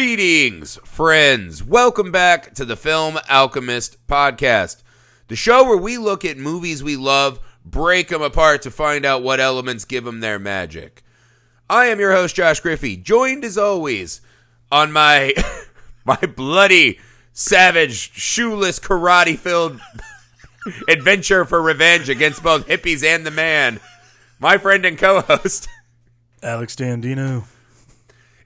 Greetings, friends. Welcome back to the Film Alchemist podcast, the show where we look at movies we love, break them apart to find out what elements give them their magic. I am your host, Josh Griffey, joined as always on my bloody, savage, shoeless, karate-filled adventure for revenge against both hippies and the man, my friend and co-host, Alex Dandino.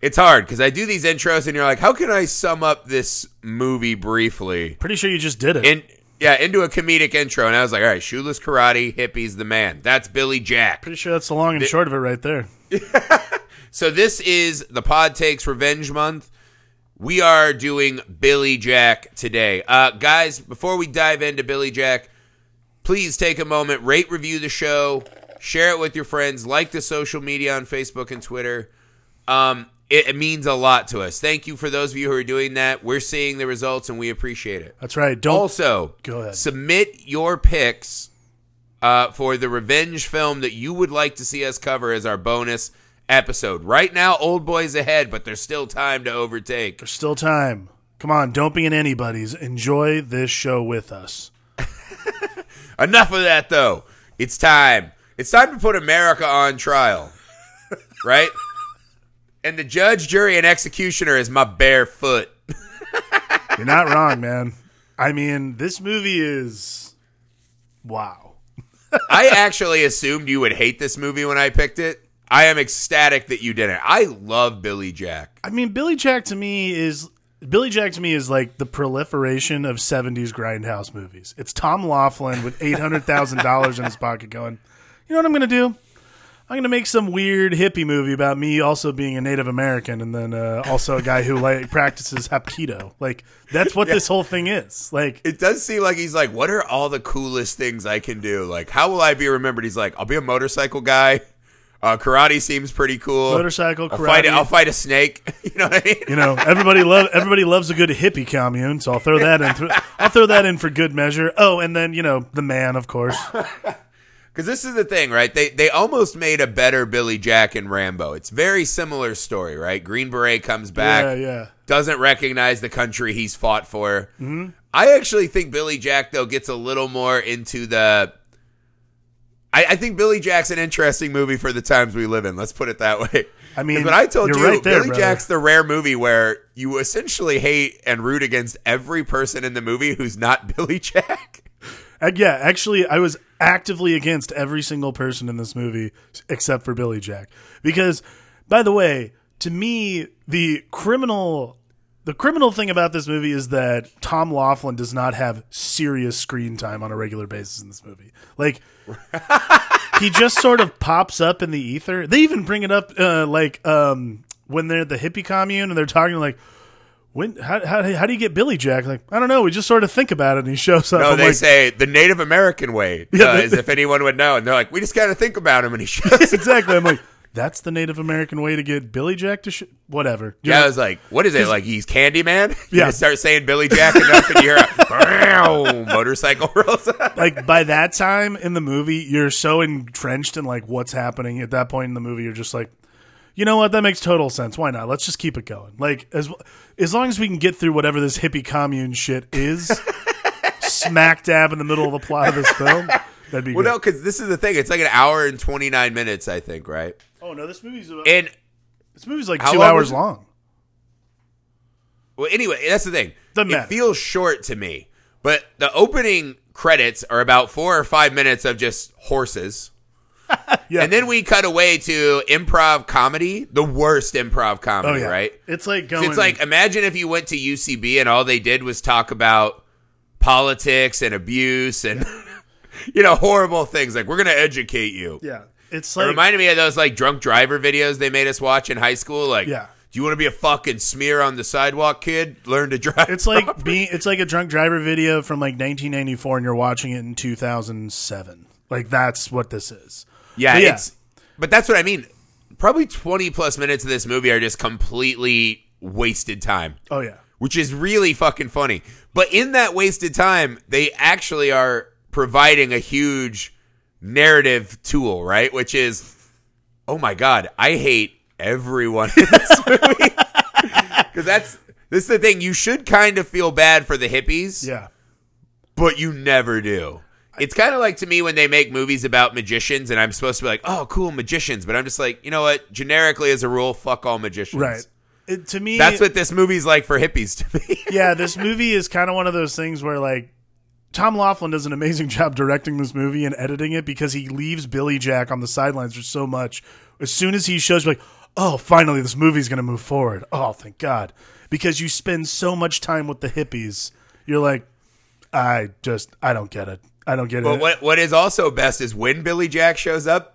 It's hard, because I do these intros, and you're like, how can I sum up this movie briefly? Pretty sure you just did it. Into a comedic intro, and I was like, all right, shoeless karate, hippies, the man. That's Billy Jack. Pretty sure that's the long and short of it right there. So this is the Pod Takes Revenge Month. We are doing Billy Jack today. Guys, before we dive into Billy Jack, please take a moment, rate, review the show, share it with your friends, like the social media on Facebook and Twitter. It means a lot to us. Thank you for those of you who are doing that. We're seeing the results, and we appreciate it. That's right. Go ahead. Submit your picks for the revenge film that you would like to see us cover as our bonus episode. Right now, Old Boy's ahead, but there's still time to overtake. There's still time. Come on, don't be in anybody's. Enjoy this show with us. Enough of that, though. It's time. It's time to put America on trial. Right? And the judge, jury, and executioner is my bare foot. You're not wrong, man. I mean, this movie is... wow. I actually assumed you would hate this movie when I picked it. I am ecstatic that you didn't. I love Billy Jack. I mean, Billy Jack to me is like the proliferation of 70s grindhouse movies. It's Tom Laughlin with $800,000 in his pocket going, you know what I'm going to do? I'm going to make some weird hippie movie about me also being a Native American and then also a guy who practices Hapkido. Like, that's what this whole thing is. Like, it does seem like he's like, what are all the coolest things I can do? Like, how will I be remembered? He's like, I'll be a motorcycle guy. Karate seems pretty cool. Motorcycle, karate. I'll fight a snake. You know what I mean? You know, everybody loves a good hippie commune, so I'll throw that in. I'll throw that in for good measure. Oh, and then, you know, the man, of course. Because this is the thing, right? They almost made a better Billy Jack and Rambo. It's very similar story, right? Green Beret comes back, doesn't recognize the country he's fought for. Mm-hmm. I actually think Billy Jack, though, gets a little more into the... I think Billy Jack's an interesting movie for the times we live in. Let's put it that way. I mean, what I told you, right there, Billy Jack's the rare movie where you essentially hate and root against every person in the movie who's not Billy Jack. Yeah, actually, I was actively against every single person in this movie except for Billy Jack. Because, by the way, to me, the criminal thing about this movie is that Tom Laughlin does not have serious screen time on a regular basis in this movie. Like, he just sort of pops up in the ether. They even bring it up when they're at the hippie commune and they're talking like, when, how do you get Billy Jack? Like, I don't know. We just sort of think about it, and he shows up. No, they say the Native American way, as if anyone would know. And they're like, we just got to think about him, and he shows up. Exactly. I'm like, that's the Native American way to get Billy Jack to whatever. You know? I was like, what is it? Like, he's Candyman? You just start saying Billy Jack enough, and you hear a motorcycle rolls up. Like, by that time in the movie, you're so entrenched in, like, what's happening. At that point in the movie, you're just like, you know what? That makes total sense. Why not? Let's just keep it going. Like, as long as we can get through whatever this hippie commune shit is, smack dab in the middle of the plot of this film, that'd be good. Well, no, because this is the thing. It's like an hour and 29 minutes, I think, right? Oh, no, this movie's like 2 hours long. Well, anyway, that's the thing. It feels short to me, but the opening credits are about 4 or 5 minutes of just horses. Yeah. And then we cut away to improv comedy, the worst improv comedy, right? It's like, imagine if you went to UCB and all they did was talk about politics and abuse and, you know, horrible things. Like, we're going to educate you. Yeah. It's like, it reminded me of those, like, drunk driver videos they made us watch in high school. Like, do you want to be a fucking smear on the sidewalk, kid? Learn to drive. It's like properly. It's like a drunk driver video from like 1994 and you're watching it in 2007. Like, that's what this is. Yeah. But that's what I mean. Probably 20 plus minutes of this movie are just completely wasted time. Oh, yeah. Which is really fucking funny. But in that wasted time, they actually are providing a huge narrative tool, right? Which is, oh my God, I hate everyone in this movie. Because this is the thing. You should kind of feel bad for the hippies. Yeah. But you never do. It's kind of like, to me, when they make movies about magicians and I'm supposed to be like, oh, cool, magicians. But I'm just like, you know what? Generically, as a rule, fuck all magicians. Right. To me, that's what this movie's like for hippies to me. Yeah, this movie is kind of one of those things where, like, Tom Laughlin does an amazing job directing this movie and editing it because he leaves Billy Jack on the sidelines for so much. As soon as he shows, like, oh, finally, this movie's going to move forward. Oh, thank God. Because you spend so much time with the hippies. You're like, I don't get it. I don't get it. But what is also best is when Billy Jack shows up,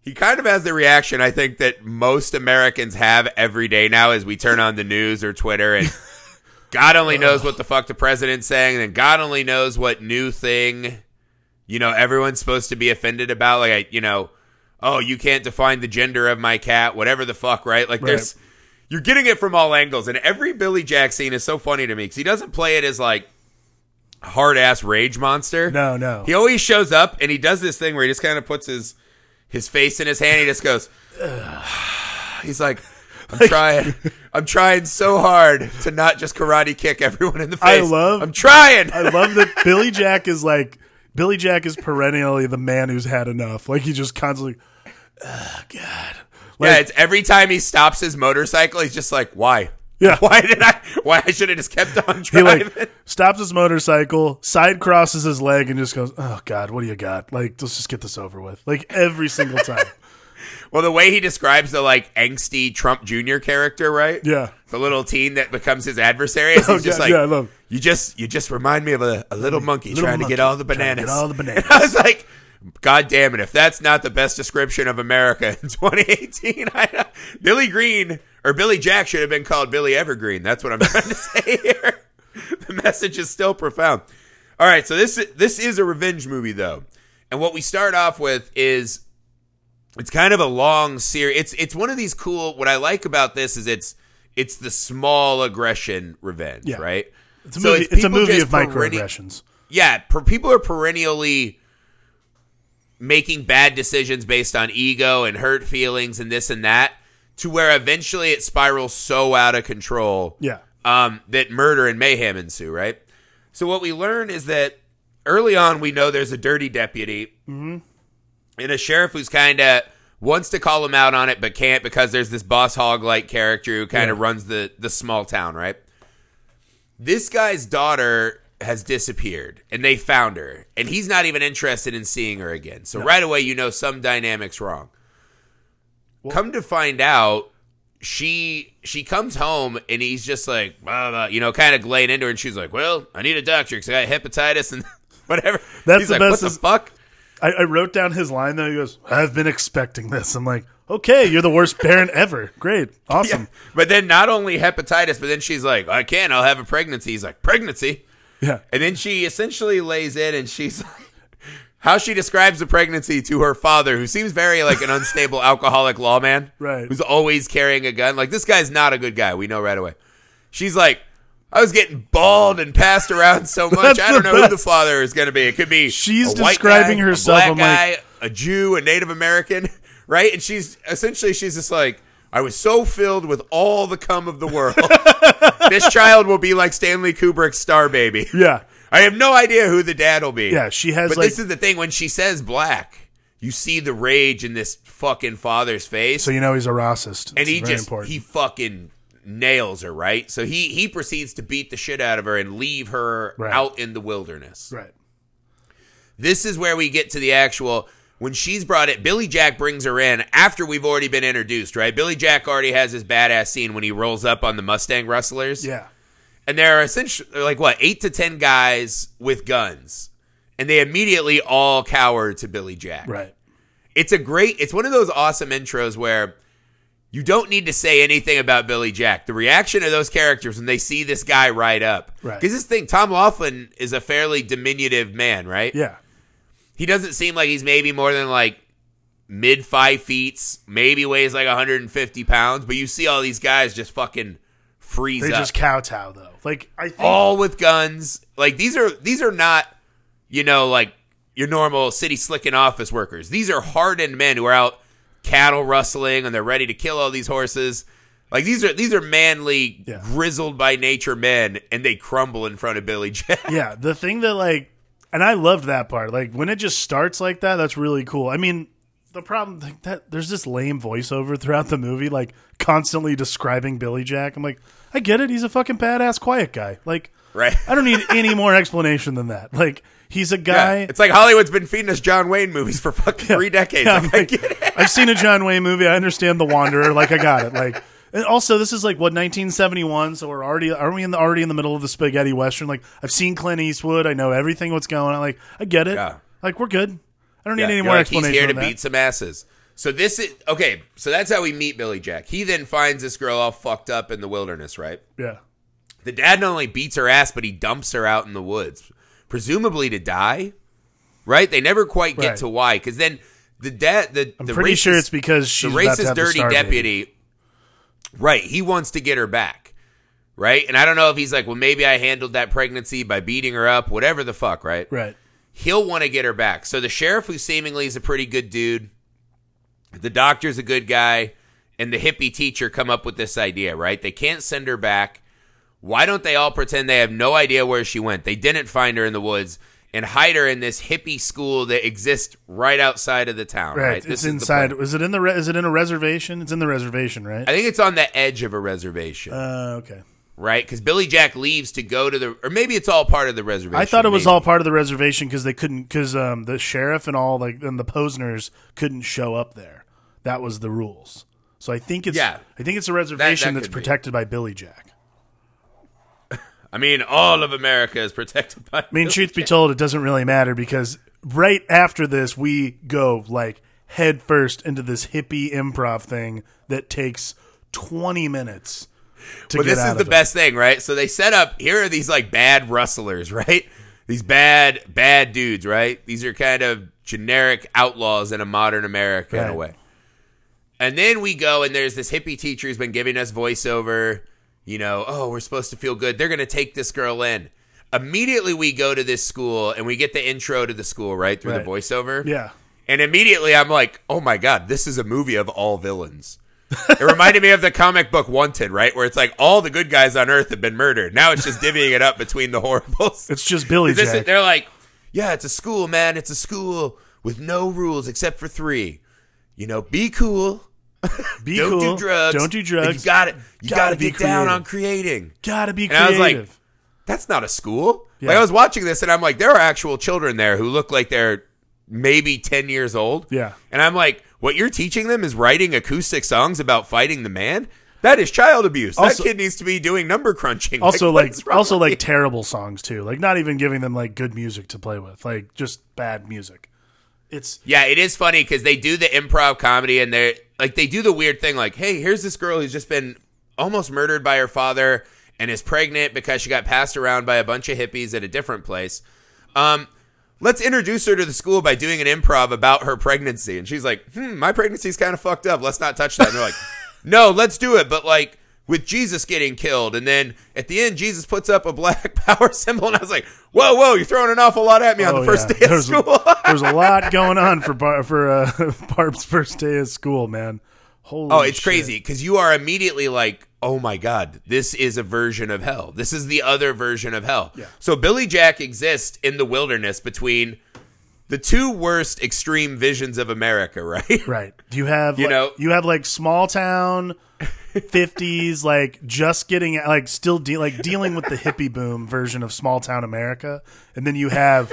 he kind of has the reaction I think that most Americans have every day now as we turn on the news or Twitter and God only knows what the fuck the president's saying, and then God only knows what new thing, you know, everyone's supposed to be offended about. Like, oh, you can't define the gender of my cat, whatever the fuck, right? Like, There's you're getting it from all angles, and every Billy Jack scene is so funny to me because he doesn't play it as like hard-ass rage monster. No. He always shows up, and he does this thing where he just kind of puts his face in his hand. He just goes, he's like, I'm trying so hard to not just karate kick everyone in the face. I'm trying. I love that Billy Jack is perennially the man who's had enough. Like, he just constantly, oh, God. Like, yeah, it's every time he stops his motorcycle, he's just like, why? Yeah. Why should have just kept on driving? He stops his motorcycle, side crosses his leg, and just goes, oh, God, what do you got? Like, let's just get this over with. Like, every single time. Well, the way he describes the, like, angsty Trump Jr. character, right? Yeah. The little teen that becomes his adversary. He's just like, I love you just remind me of a little monkey trying to get all the bananas. And I was like, God damn it, if that's not the best description of America in 2018, Billy Green or Billy Jack should have been called Billy Evergreen. That's what I'm trying to say here. The message is still profound. All right, so this is a revenge movie, though. And what we start off with is it's kind of a long series. It's one of these cool – what I like about this is it's the small aggression revenge, right? It's a movie, so it's a movie of microaggressions. Yeah, people are perennially – making bad decisions based on ego and hurt feelings and this and that, to where eventually it spirals so out of control that murder and mayhem ensue, right? So what we learn is that early on we know there's a dirty deputy and a sheriff who's kind of wants to call him out on it but can't because there's this boss hog-like character who kind of runs the small town, right? This guy's daughter has disappeared and they found her and he's not even interested in seeing her again. So right away, you know, some dynamic's wrong. Well, come to find out, she comes home and he's just like, blah, blah, you know, kind of laying into her. And she's like, well, I need a doctor because I got hepatitis and whatever. He's like, what the fuck? I wrote down his line though. He goes, I've been expecting this. I'm like, okay, you're the worst parent ever. Great. Awesome. Yeah. But then not only hepatitis, but then she's like, I'll have a pregnancy. He's like, pregnancy? Yeah. And then she essentially lays in and she's like, how she describes the pregnancy to her father, who seems very like an unstable alcoholic lawman. Right. Who's always carrying a gun. Like, this guy's not a good guy. We know right away. She's like, I was getting bawled and passed around so much. I don't know who the father is going to be. It could be she's a white describing guy, herself, a black guy, like, a Jew, a Native American. Right. And she's just like, I was so filled with all the cum of the world. This child will be like Stanley Kubrick's Star Baby. Yeah. I have no idea who the dad will be. Yeah, she has. But this is the thing. When she says black, you see the rage in this fucking father's face. So you know he's a racist. And he fucking nails her, right? So he proceeds to beat the shit out of her and leave her out in the wilderness. Right. This is where we get to the actual... When she's brought it, Billy Jack brings her in after we've already been introduced, right? Billy Jack already has his badass scene when he rolls up on the Mustang Rustlers. Yeah. And there are essentially, like, 8 to 10 guys with guns. And they immediately all cower to Billy Jack. Right. It's one of those awesome intros where you don't need to say anything about Billy Jack. The reaction of those characters when they see this guy ride up. Right. Because this thing, Tom Laughlin is a fairly diminutive man, right? Yeah. He doesn't seem like he's maybe more than like mid 5 feet, maybe weighs like 150 pounds. But you see all these guys just fucking freeze up. They just kowtow though, like all with guns. Like these are not, like your normal city slicking office workers. These are hardened men who are out cattle rustling and they're ready to kill all these horses. Like these are manly, grizzled by nature men, and they crumble in front of Billy Jack. Yeah, the thing that like, and I loved that part. Like when it just starts like that, that's really cool. I mean, the problem like that there's this lame voiceover throughout the movie, like constantly describing Billy Jack. I'm like, I get it. He's a fucking badass, quiet guy. Like, right? I don't need any more explanation than that. Like. He's a guy. Yeah, it's like Hollywood's been feeding us John Wayne movies for fucking 3 decades. Yeah, like, I get it. I've seen a John Wayne movie. I understand The Wanderer. Like I got it. Like, and also this is like what 1971. So we're already in the middle of the spaghetti western. Like I've seen Clint Eastwood. I know everything. What's going on? Like I get it. Yeah. Like we're good. I don't need any more explanation. He's here to beat some asses. So this is okay. So that's how we meet Billy Jack. He then finds this girl all fucked up in the wilderness. Right? Yeah. The dad not only beats her ass, but he dumps her out in the woods. Presumably to die, right? They never quite get to why, because then I'm pretty sure it's because she's the racist dirty deputy, right? He wants to get her back, right? And I don't know if he's like, well, maybe I handled that pregnancy by beating her up, whatever the fuck, right? Right. He'll want to get her back. So the sheriff, who seemingly is a pretty good dude, the doctor's a good guy, and the hippie teacher come up with this idea, right? They can't send her back. Why don't they all pretend they have no idea where she went? They didn't find her in the woods and hide her in this hippie school that exists right outside of the town. Right. It's inside. Is it in a reservation? It's in the reservation, right? I think it's on the edge of a reservation. Okay. Right? Because Billy Jack leaves to go to the... Or maybe it's all part of the reservation. I thought it was all part of the reservation because they couldn't... Because the sheriff and all, like, and the Posners couldn't show up there. That was the rules. So I think it's... Yeah. I think it's a reservation that's protected by Billy Jack. I mean, all of America is protected by... I mean, truth be told, it doesn't really matter because right after this, we go like head first into this hippie improv thing that takes 20 minutes to get out of it. Well, this is the best thing, right? So they set up... Here are these like bad rustlers, right? These bad dudes, right? These are kind of generic outlaws in a modern America in a way. And then we go and there's this hippie teacher who's been giving us voiceover... You know, oh, we're supposed to feel good. They're going to take this girl in. Immediately we go to this school and we get the intro to the school, right? Through the voiceover. Yeah. And immediately I'm like, oh my God, this is a movie of all villains. It reminded me of the comic book Wanted, right? Where it's like all the good guys on earth have been murdered. Now it's just divvying it up between the horribles. It's just Billy Jack. They're like, yeah, it's a school, man. It's a school with no rules except for 3. You know, be cool. Don't do drugs. Don't do drugs. And you gotta get down on creating. Gotta be creative. And I was like, that's not a school. Yeah. Like I was watching this and I'm like, there are actual children there who look like they're maybe 10 years old. Yeah. And I'm like, what you're teaching them is writing acoustic songs about fighting the man? That is child abuse. Also, that kid needs to be doing number crunching. Also like terrible songs too. Like not even giving them like good music to play with. Like just bad music. It is funny because they do the improv comedy and they're like, they do the weird thing like, hey, here's this girl who's just been almost murdered by her father and is pregnant because she got passed around by a bunch of hippies at a different place. Let's introduce her to the school by doing an improv about her pregnancy. And she's like, my pregnancy's kind of fucked up. Let's not touch that. And they're like, no, let's do it. But like with Jesus getting killed. And then at the end, Jesus puts up a black power symbol. And I was like, whoa, you're throwing an awful lot at me on the first day of school. There's a lot going on for Barb's first day of school, man. Holy shit. Oh, it's crazy because you are immediately like, oh, my God, this is a version of hell. This is the other version of hell. Yeah. So Billy Jack exists in the wilderness between the 2 worst extreme visions of America, right? Right. You have like small town 50s, like just getting like still dealing with the hippie boom version of small town America. And then you have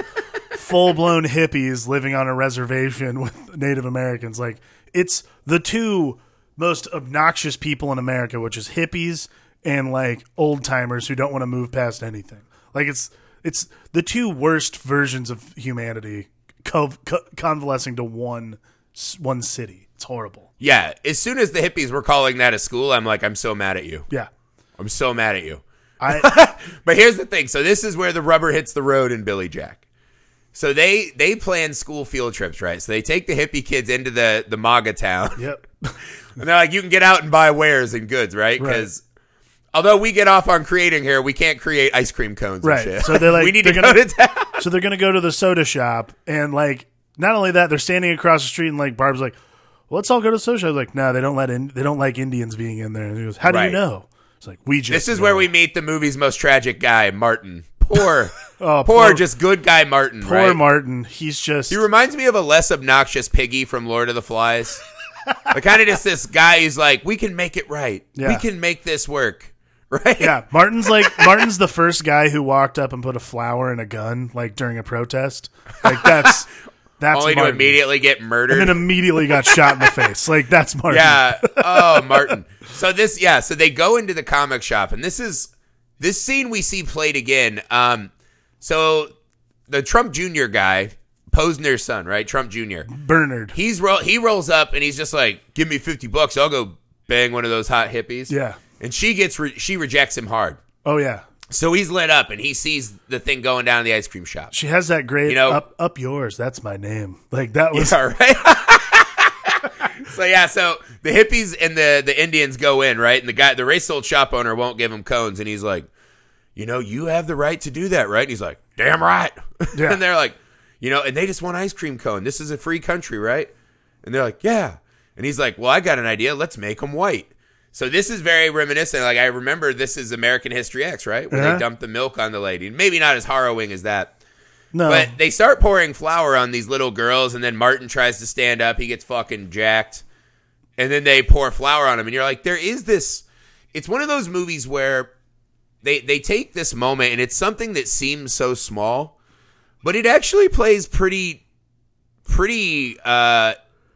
full blown hippies living on a reservation with Native Americans. Like it's the 2 most obnoxious people in America, which is hippies and like old timers who don't want to move past anything. Like it's the 2 worst versions of humanity convalescing to one city. It's horrible. Yeah. As soon as the hippies were calling that a school, I'm like, I'm so mad at you. Yeah. I'm so mad at you. But here's the thing. So this is where the rubber hits the road in Billy Jack. So they plan school field trips, right? So they take the hippie kids into the MAGA town. Yep. And they're like, you can get out and buy wares and goods, right? Because... Right. Although we get off on creating here, we can't create ice cream cones and shit. So they're like, we need to go to town. So they're going to go to the soda shop. And like, not only that, they're standing across the street and like Barb's like, let's all go to social. I was like, no, they don't like Indians being in there. And he goes, how do you know? It's like, we just This is where we meet the movie's most tragic guy, Martin. Poor, just good guy Martin. Poor Martin. He's just... He reminds me of a less obnoxious Piggy from Lord of the Flies. Like, kind of just this guy who's like, we can make it right. Yeah. We can make this work. Right? Yeah. Martin's like, Martin's the first guy who walked up and put a flower in a gun, like, during a protest. Like, that's... That's only Martin. To immediately get murdered. And then immediately got shot in the face. Like, that's Martin. Yeah. Oh, Martin. So this, yeah. So they go into the comic shop, and this is this scene we see played again. So the Trump Jr. guy, Posner's son, right? Trump Jr. Bernard. He rolls up, and he's just like, give me $50. I'll go bang one of those hot hippies. Yeah. And she rejects him hard. Oh, yeah. So he's lit up, and he sees the thing going down in the ice cream shop. She has that great, up yours, that's my name. Like, that was... Yeah, right? So, yeah, so the hippies and the Indians go in, right? And the guy, the race-sold shop owner won't give him cones, and he's like, you have the right to do that, right? And he's like, damn right. Yeah. And they're like, and they just want ice cream cone. This is a free country, right? And they're like, yeah. And he's like, well, I got an idea. Let's make them white. So this is very reminiscent. Like, I remember this is American History X, right? Where they dump the milk on the lady. Maybe not as harrowing as that. No. But they start pouring flour on these little girls, and then Martin tries to stand up. He gets fucking jacked. And then they pour flour on him. And you're like, there is this. It's one of those movies where they take this moment, and it's something that seems so small, but it actually plays pretty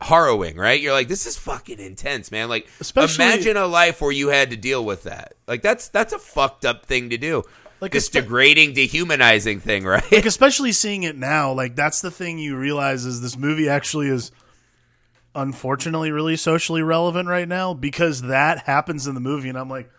harrowing, right? You're like, this is fucking intense, man. Like, especially, imagine a life where you had to deal with that. Like, that's a fucked up thing to do. Like, this degrading, dehumanizing thing, right? Like, especially seeing it now, like, that's the thing you realize is this movie actually is unfortunately really socially relevant right now, because that happens in the movie, and I'm like,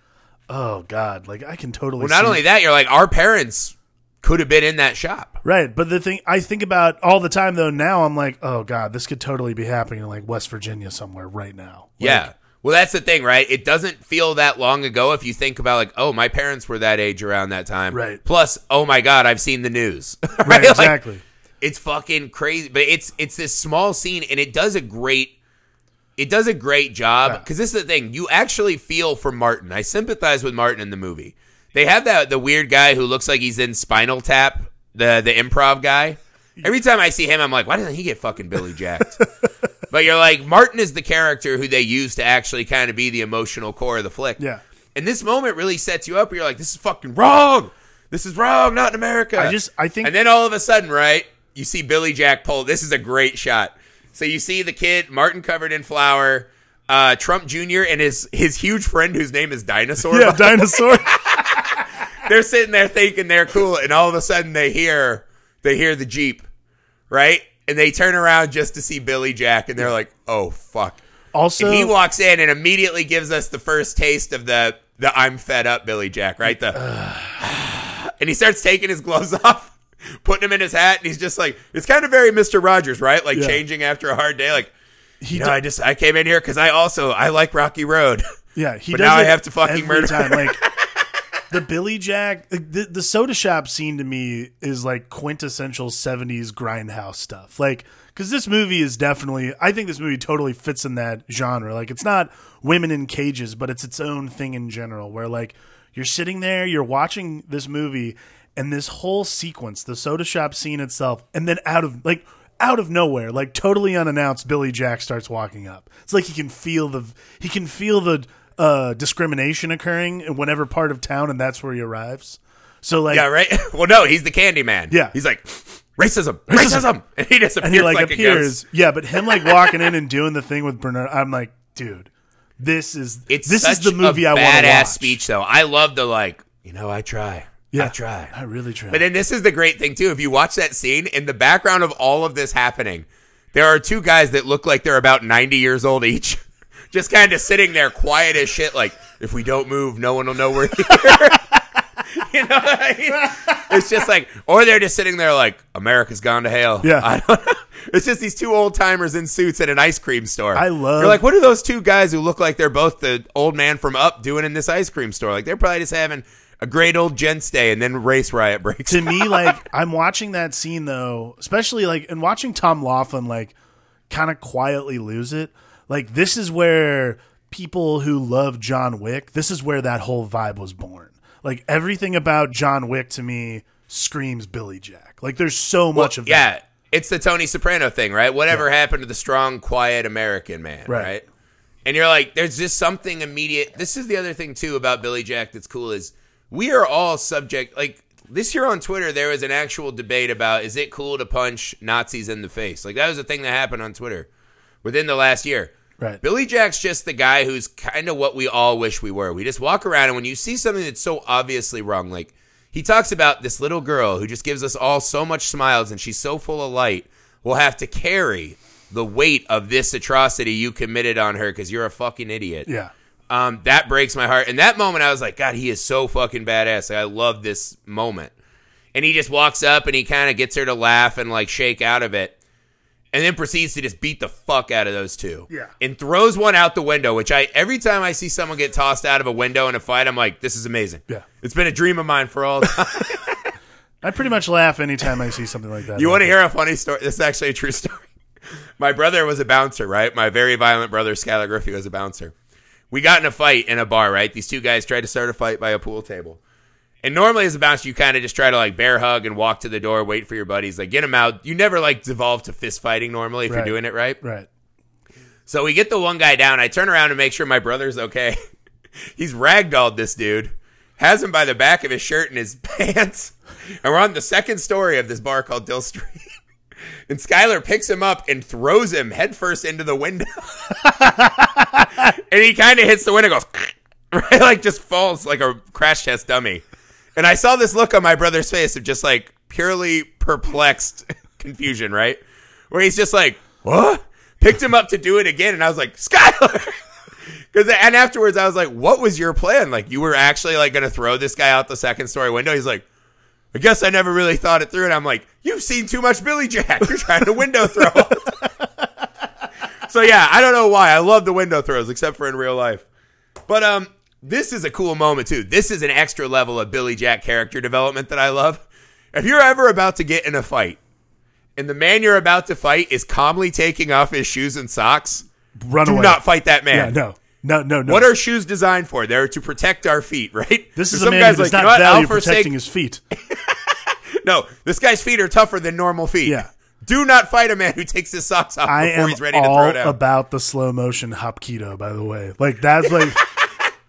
oh God, like, I can totally see. Well, not only that, you're like, our parents could have been in that shop. Right. But the thing I think about all the time, though, now I'm like, oh God, this could totally be happening in like West Virginia somewhere right now. Like, yeah. Well, that's the thing, right? It doesn't feel that long ago if you think about like, oh, my parents were that age around that time. Right. Plus, oh my God, I've seen the news. Right? Right, exactly. Like, it's fucking crazy. But it's this small scene, and it does a great job. Because this is the thing. You actually feel for Martin. I sympathize with Martin in the movie. They have the weird guy who looks like he's in Spinal Tap, the improv guy. Every time I see him, I'm like, why doesn't he get fucking Billy Jacked? But you're like, Martin is the character who they use to actually kind of be the emotional core of the flick. Yeah. And this moment really sets you up where you're like, this is fucking wrong. This is wrong, not in America. And then all of a sudden, right, you see Billy Jack pull. This is a great shot. So you see the kid, Martin covered in flour, Trump Jr. and his huge friend whose name is Dinosaur. Yeah, Dinosaur. They're sitting there thinking they're cool, and all of a sudden they hear the Jeep, right? And they turn around just to see Billy Jack, and they're like, oh, fuck. Also, and he walks in and immediately gives us the first taste of the I'm fed up Billy Jack, right? And he starts taking his gloves off, putting them in his hat, and he's just like, it's kind of very Mr. Rogers, right? Like, changing after a hard day. Like, I came in here because I like Rocky Road. Yeah, but now I have to fucking murder him. Like, the Billy Jack, the soda shop scene to me is like quintessential 70s grindhouse stuff. Like, because this movie is definitely, I think this movie totally fits in that genre. Like, it's not women in cages, but it's its own thing in general, where like you're sitting there, you're watching this movie, and this whole sequence, the soda shop scene itself, and then out of nowhere, like totally unannounced, Billy Jack starts walking up. It's like he can feel the discrimination occurring in whatever part of town, and that's where he arrives. So like, yeah, right. Well, no, he's the Candyman. Yeah, he's like racism, and he disappears. And he appears. Yeah, but him like walking in and doing the thing with Bernard, I'm like, dude, this is the movie I want to watch. Badass speech though. I love the like, I try. Yeah, I really try. But then this is the great thing too. If you watch that scene in the background of all of this happening, there are two guys that look like they're about 90 years old each. Just kind of sitting there quiet as shit, like, if we don't move, no one will know we're here. You know what I mean? It's just like, or they're just sitting there like, America's gone to hell. Yeah. I don't know. It's just these two old timers in suits at an ice cream store. You're like, what are those two guys who look like they're both the old man from Up doing in this ice cream store? Like, they're probably just having a great old gents day, and then race riot breaks. To me, like, I'm watching that scene, though, especially like, and watching Tom Laughlin, like, kind of quietly lose it. Like, this is where people who love John Wick, this is where that whole vibe was born. Like, everything about John Wick to me screams Billy Jack. Like, there's so much of that. Yeah, it's the Tony Soprano thing, right? Whatever happened to the strong, quiet American man, right? And you're like, there's just something immediate. This is the other thing, too, about Billy Jack that's cool is we are all subject. Like, this year on Twitter, there was an actual debate about, is it cool to punch Nazis in the face? Like, that was a thing that happened on Twitter within the last year. Right. Billy Jack's just the guy who's kind of what we all wish we were. We just walk around, and when you see something that's so obviously wrong, like, he talks about this little girl who just gives us all so much smiles, and she's so full of light, we'll have to carry the weight of this atrocity you committed on her because you're a fucking idiot. Yeah. That breaks my heart. And that moment, I was like, God, he is so fucking badass. Like, I love this moment. And he just walks up and he kind of gets her to laugh and like shake out of it. And then proceeds to just beat the fuck out of those two. Yeah. And throws one out the window, which every time I see someone get tossed out of a window in a fight, I'm like, this is amazing. Yeah. It's been a dream of mine for all time. I pretty much laugh anytime I see something like that. You want to hear a funny story? This is actually a true story. My brother was a bouncer, right? My very violent brother, Skylar Griffey, was a bouncer. We got in a fight in a bar, right? These two guys tried to start a fight by a pool table. And normally as a bouncer, you kind of just try to like bear hug and walk to the door, wait for your buddies, like get them out. You never like devolve to fist fighting normally if you're doing it right. Right. So we get the one guy down. I turn around to make sure my brother's okay. He's ragdolled this dude, has him by the back of his shirt and his pants. And we're on the second story of this bar called Dill Street. And Skylar picks him up and throws him headfirst into the window. And he kind of hits the window, goes, right? Like just falls like a crash test dummy. And I saw this look on my brother's face of just like purely perplexed confusion, right? Where he's just like, what? Picked him up to do it again. And I was like, Skylar. And afterwards I was like, what was your plan? Like you were actually like going to throw this guy out the second story window. He's like, I guess I never really thought it through. And I'm like, you've seen too much Billy Jack. You're trying to window throw. So yeah, I don't know why. I love the window throws except for in real life. But, this is a cool moment, too. This is an extra level of Billy Jack character development that I love. If you're ever about to get in a fight, and the man you're about to fight is calmly taking off his shoes and socks, run away. Do not fight that man. Yeah, no. What are shoes designed for? They're to protect our feet, right? This is a man who does not value protecting his feet. No, this guy's feet are tougher than normal feet. Yeah. Do not fight a man who takes his socks off before he's ready to throw down. I am all about the slow-motion Hapkido, by the way. Like, that's like...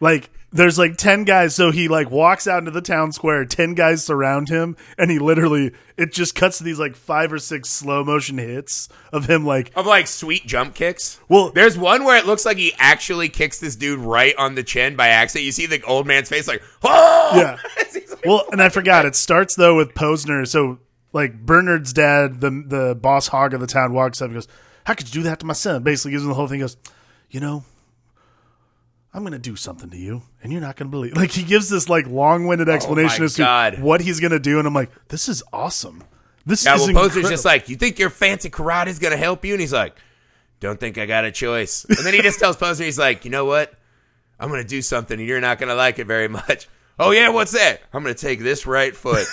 Like there's like 10 guys. So he like walks out into the town square, 10 guys surround him. And he literally, it just cuts to these like 5 or 6 slow motion hits of him. Like sweet jump kicks. Well, there's one where it looks like he actually kicks this dude right on the chin by accident. You see the old man's face like, oh, yeah. Like, well, and I forgot it starts though with Posner. So like Bernard's dad, the boss hog of the town walks up and goes, how could you do that to my son? Basically gives him the whole thing. He goes, you know, I'm going to do something to you and you're not going to believe. Like he gives this like long-winded explanation as to what he's going to do. And I'm like, this is awesome. This is Posner's just like, you think your fancy karate is going to help you? And he's like, don't think I got a choice. And then he just tells Posner, he's like, you know what? I'm going to do something and you're not going to like it very much. Oh yeah. What's that? I'm going to take this right foot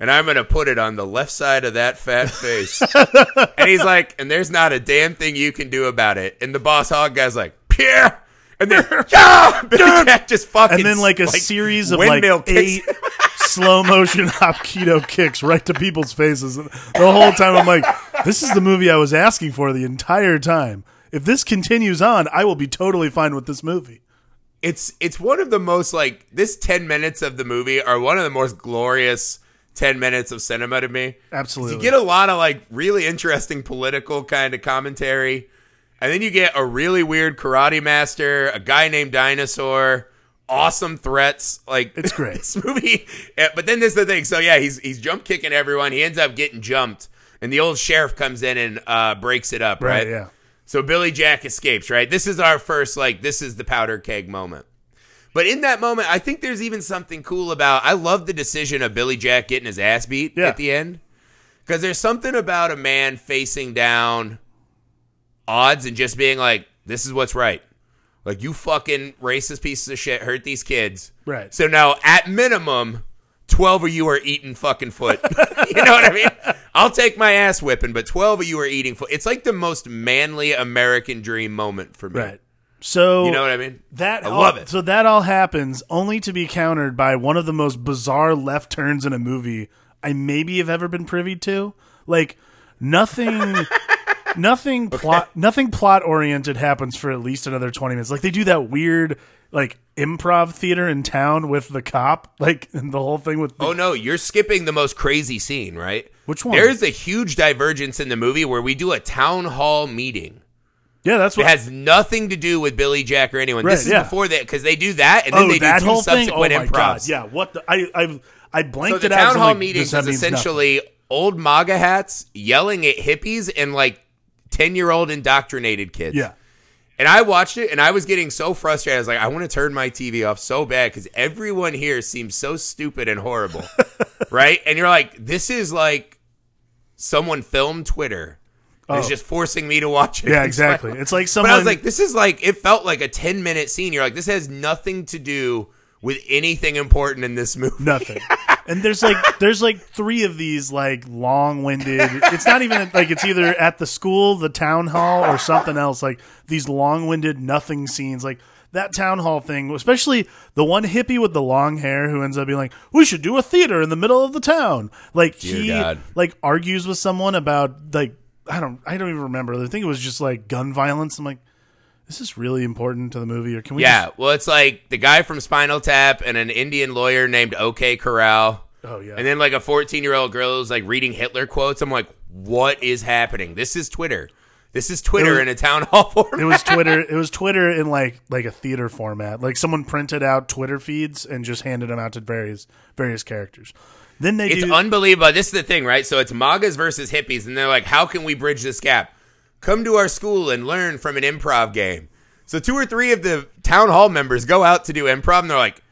and I'm going to put it on the left side of that fat face. And he's like, and there's not a damn thing you can do about it. And the boss hog guy's like, Pierre. And then just fucking, and then like a series of like 8 slow motion Hapkido kicks right to people's faces. The whole time I'm like, this is the movie I was asking for the entire time. If this continues on, I will be totally fine with this movie. It's one of the most like this 10 minutes of the movie are one of the most glorious 10 minutes of cinema to me. Absolutely. You get a lot of like really interesting political kind of commentary. And then you get a really weird karate master, a guy named Dinosaur, awesome threats. Like it's great. This movie. But then there's the thing. So yeah, he's jump kicking everyone. He ends up getting jumped, and the old sheriff comes in and breaks it up. Right. Yeah. So Billy Jack escapes. Right. This is our first. Like this is the powder keg moment. But in that moment, I think there's even something cool about. I love the decision of Billy Jack getting his ass beat at the end, because there's something about a man facing down odds and just being like, this is what's right. Like, you fucking racist pieces of shit hurt these kids. Right. So now, at minimum, 12 of you are eating fucking foot. You know what I mean? I'll take my ass whipping, but 12 of you are eating. It's like the most manly American dream moment for me. Right. So you know what I mean? I love it. So that all happens only to be countered by one of the most bizarre left turns in a movie I maybe have ever been privy to. Like nothing plot oriented happens for at least another 20 minutes. Like they do that weird like improv theater in town with the cop, like, and the whole thing with. Oh no, you're skipping the most crazy scene, right? Which one? There's a huge divergence in the movie where we do a town hall meeting. Yeah, that's what it has nothing to do with Billy Jack or anyone. Right, this is before that, because they do that and then they do two subsequent improvs. God. Yeah, what the I blanked it out. So the town hall meeting is essentially old MAGA hats yelling at hippies and like 10-year-old indoctrinated kids. Yeah. And I watched it and I was getting so frustrated. I was like, I want to turn my TV off so bad because everyone here seems so stupid and horrible. Right? And you're like, this is like someone filmed Twitter. It's just forcing me to watch it. Yeah, exactly. It's like someone. But I was like, this is like, it felt like a 10-minute scene. You're like, this has nothing to do with anything important in this movie. Nothing. And there's like three of these like long-winded. It's not even like it's either at the school, the town hall, or something else. Like these long-winded nothing scenes. Like that town hall thing, especially the one hippie with the long hair who ends up being like, we should do a theater in the middle of the town. Like like argues with someone about like. I don't even remember. I think it was just like gun violence. I'm like, is this really important to the movie, or can we? Yeah, well, it's like the guy from Spinal Tap and an Indian lawyer named OK Corral. Oh yeah, and then like a 14-year-old girl who's like reading Hitler quotes. I'm like, what is happening? This is Twitter in a town hall format. It was Twitter. It was Twitter in like a theater format. Like someone printed out Twitter feeds and just handed them out to various characters. Then it's unbelievable. This is the thing, right? So it's MAGAs versus hippies, and they're like, how can we bridge this gap? Come to our school and learn from an improv game. So two or three of the town hall members go out to do improv, and they're like,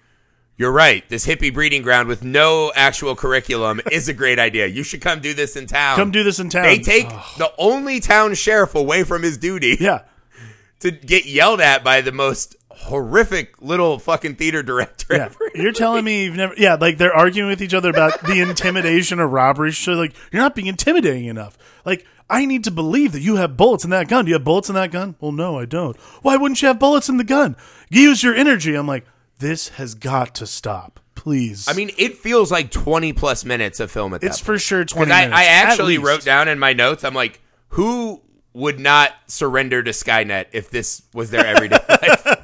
you're right. This hippie breeding ground with no actual curriculum is a great idea. You should come do this in town. They take the only town sheriff away from his duty to get yelled at by the most horrific little fucking theater director ever. You're telling me you've never like they're arguing with each other about the intimidation of robbery. So like, you're not being intimidating enough. Like, I need to believe that you have bullets in that gun. Do you have bullets in that gun? Well, no, I don't. Why wouldn't you have bullets in the gun? Use your energy. I'm like, this has got to stop. Please. I mean, it feels like 20 plus minutes of film at that. It's point. For sure 20 minutes. I actually wrote down in my notes, I'm like, who would not surrender to Skynet if this was their everyday life?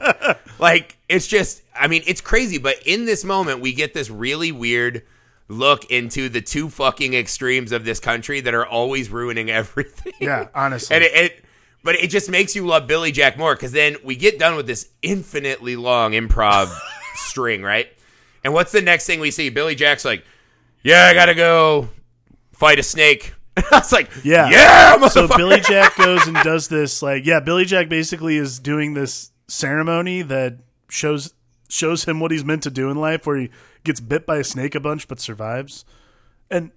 Like, it's just, I mean, it's crazy. But in this moment, we get this really weird look into the two fucking extremes of this country that are always ruining everything. Yeah, honestly. And but it just makes you love Billy Jack more, because then we get done with this infinitely long improv string, right? And what's the next thing we see? Billy Jack's like, yeah, I got to go fight a snake. I was like, yeah. So Billy Jack goes and does this, like, Billy Jack basically is doing this ceremony that shows him what he's meant to do in life, where he gets bit by a snake a bunch but survives. And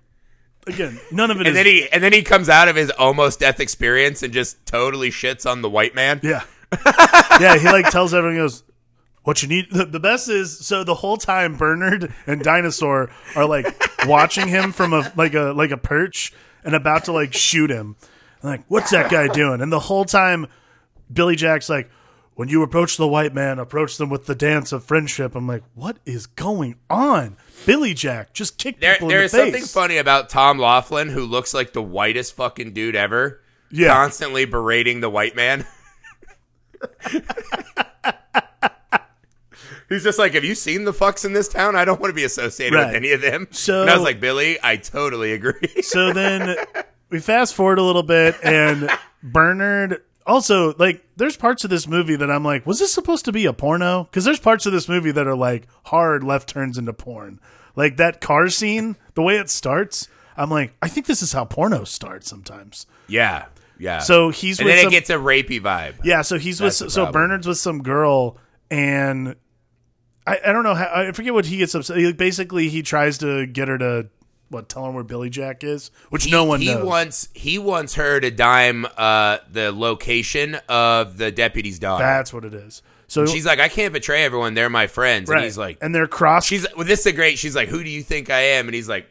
again, none of it. And then he comes out of his almost death experience and just totally shits on the white man. Yeah, yeah. He like tells everyone, he goes, what you need, the best is, so the whole time Bernard and Dinosaur are like watching him from a perch. And about to like shoot him. I'm like, what's that guy doing? And the whole time Billy Jack's like, when you approach the white man, approach them with the dance of friendship. I'm like, what is going on? Billy Jack just kicked people in the face. There is something funny about Tom Laughlin, who looks like the whitest fucking dude ever. Yeah. Constantly berating the white man. He's just like, have you seen the fucks in this town? I don't want to be associated with any of them. So, and I was like, Billy, I totally agree. So then we fast forward a little bit, and Bernard also, like, there's parts of this movie that I'm like, was this supposed to be a porno? Because there's parts of this movie that are like hard left turns into porn. Like that car scene, the way it starts, I'm like, I think this is how porno starts sometimes. Yeah, yeah. So he's and with then some, it gets a rapey vibe. Yeah, so he's That's with so Bernard's with some girl, and I don't know how, I forget what he gets upset. Basically, he tries to get her to tell her where Billy Jack is, which no one knows. He wants her to dime the location of the deputy's daughter. That's what it is. So and she's like, I can't betray everyone. They're my friends. Right. And he's like, and they're cross. She's like, well, this is great. She's like, who do you think I am? And he's like,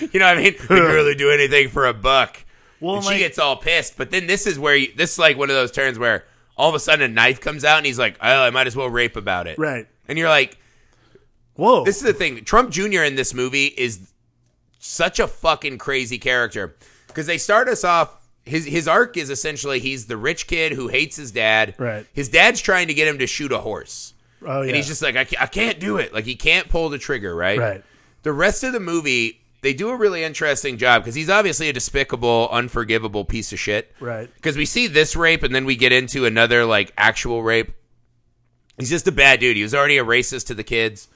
You know what I mean? We can really do anything for a buck. Well, and she gets all pissed. But then this is where this is like one of those turns where all of a sudden a knife comes out and he's like, oh, I might as well rape about it. Right. And you're like, whoa. This is the thing. Trump Jr. in this movie is such a fucking crazy character because they start us off. His arc is essentially he's the rich kid who hates his dad. Right. His dad's trying to get him to shoot a horse. Oh, yeah. And he's just like, I can't do it. Like, he can't pull the trigger, right? Right. The rest of the movie, they do a really interesting job because he's obviously a despicable, unforgivable piece of shit. Right. Because we see this rape and then we get into another, like, actual rape. He's just a bad dude. He was already a racist to the kids,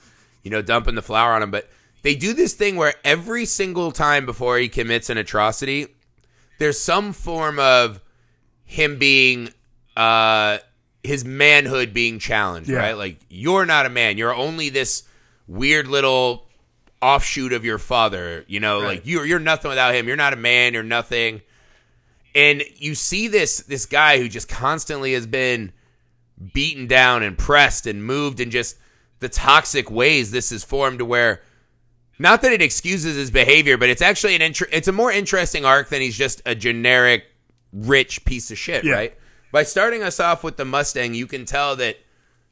you know, dumping the flour on him. But they do this thing where every single time before he commits an atrocity, there's some form of him being his manhood being challenged, yeah. Right? Like, you're not a man. You're only this weird little offshoot of your father. You know, right. Like you're nothing without him. You're not a man. You're nothing. And you see this guy who just constantly has been beaten down and pressed and moved in just the toxic ways this is formed to where. Not that it excuses his behavior, but it's actually it's a more interesting arc than he's just a generic rich piece of shit, yeah. Right? By starting us off with the Mustang, you can tell that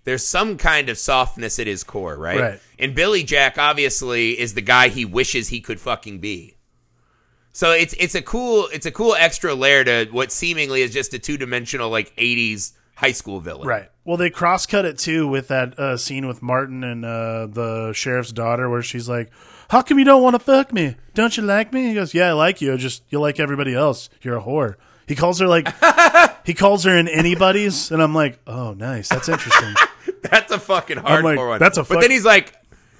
there's some kind of softness at his core, right? And Billy Jack obviously is the guy he wishes he could fucking be. So it's a cool extra layer to what seemingly is just a two-dimensional like 80s high school villain. Right. Well, they cross-cut it too with that scene with Martin and the sheriff's daughter where she's like, how come you don't want to fuck me? Don't you like me? He goes, yeah, I like you. Just you like everybody else. You're a whore. He calls her like he calls her in anybody's, and I'm like, oh, nice. That's interesting. That's a fucking hardcore one. But then he's like,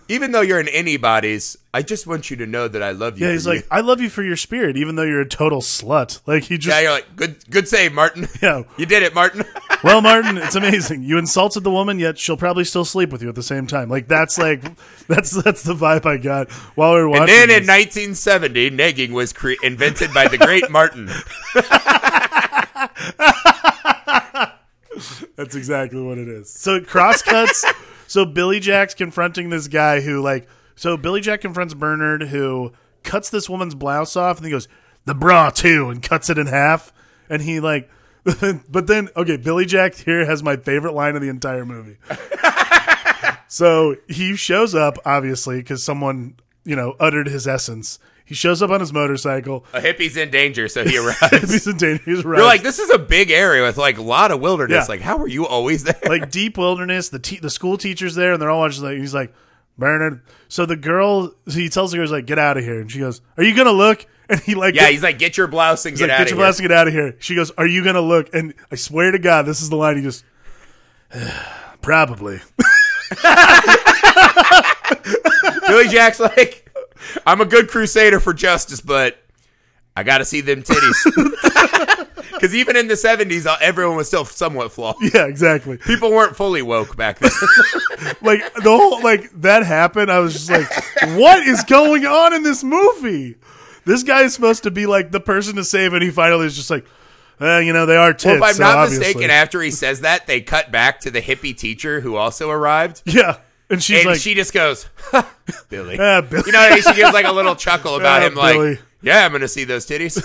even though you're in anybody's, I just want you to know that I love you. Yeah, he's like, I love you for your spirit, even though you're a total slut. Like he just, yeah, you're like, good save, Martin. Yeah, you did it, Martin. Well, Martin, it's amazing. You insulted the woman, yet she'll probably still sleep with you at the same time. Like that's the vibe I got while we were watching. And then in 1970, negging was invented by the great Martin. That's exactly what it is. So it cross cuts. So Billy Jack's confronting this guy who so Billy Jack confronts Bernard, who cuts this woman's blouse off, and he goes, the bra too, and cuts it in half. And he but then, okay, Billy Jack here has my favorite line of the entire movie. So he shows up, obviously, because someone, you know, uttered his essence. He shows up on his motorcycle. A hippie's in danger, so he arrives. Hippie's in danger. He's arrived. You're like, this is a big area with like a lot of wilderness. Yeah. Like, how are you always there? Like deep wilderness. The school teacher's there, and they're all just like, he's like, Bernard. So the girl, he tells the girl, he's like, get out of here, and she goes, are you gonna look? And he like, yeah, he's like, get your blouse and get out of here. Get your blouse and get out of here. She goes, are you gonna look? And I swear to God, this is the line. He just, probably. Billy Jack's like, I'm a good crusader for justice, but I got to see them titties. Because even in the 70s, everyone was still somewhat flawed. Yeah, exactly. People weren't fully woke back then. That happened. I was just like, what is going on in this movie? This guy is supposed to be like the person to save, and he finally is just like, they are tits. Well, if I'm not mistaken, after he says that, they cut back to the hippie teacher who also arrived. Yeah. And she just goes, huh, Billy. Billy. You know what I mean? She gives like a little chuckle about him, Billy. Like, yeah, I'm going to see those titties.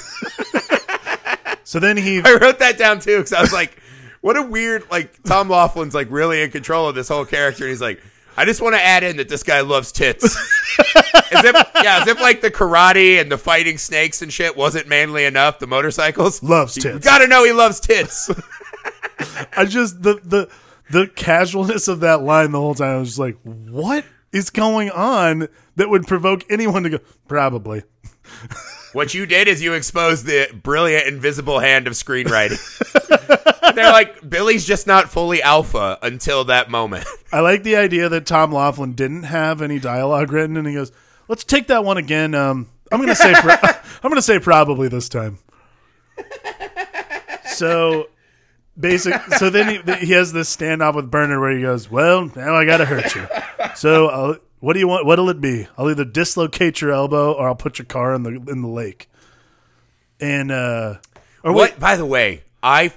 So then I wrote that down too, because I was like, what a weird, like, Tom Laughlin's like really in control of this whole character. And he's like, I just want to add in that this guy loves tits. as if like the karate and the fighting snakes and shit wasn't manly enough. The motorcycles. Loves tits. You got to know he loves tits. I just, the casualness of that line the whole time, I was just like, what is going on that would provoke anyone to go, probably. What you did is you exposed the brilliant invisible hand of screenwriting. They're like, Billy's just not fully alpha until that moment. I like the idea that Tom Laughlin didn't have any dialogue written, and he goes, let's take that one again. I'm gonna say probably this time. So... So then he has this standoff with Bernard where he goes, well, now I got to hurt you. So what do you want? What'll it be? I'll either dislocate your elbow or I'll put your car in the lake. And by the way, again,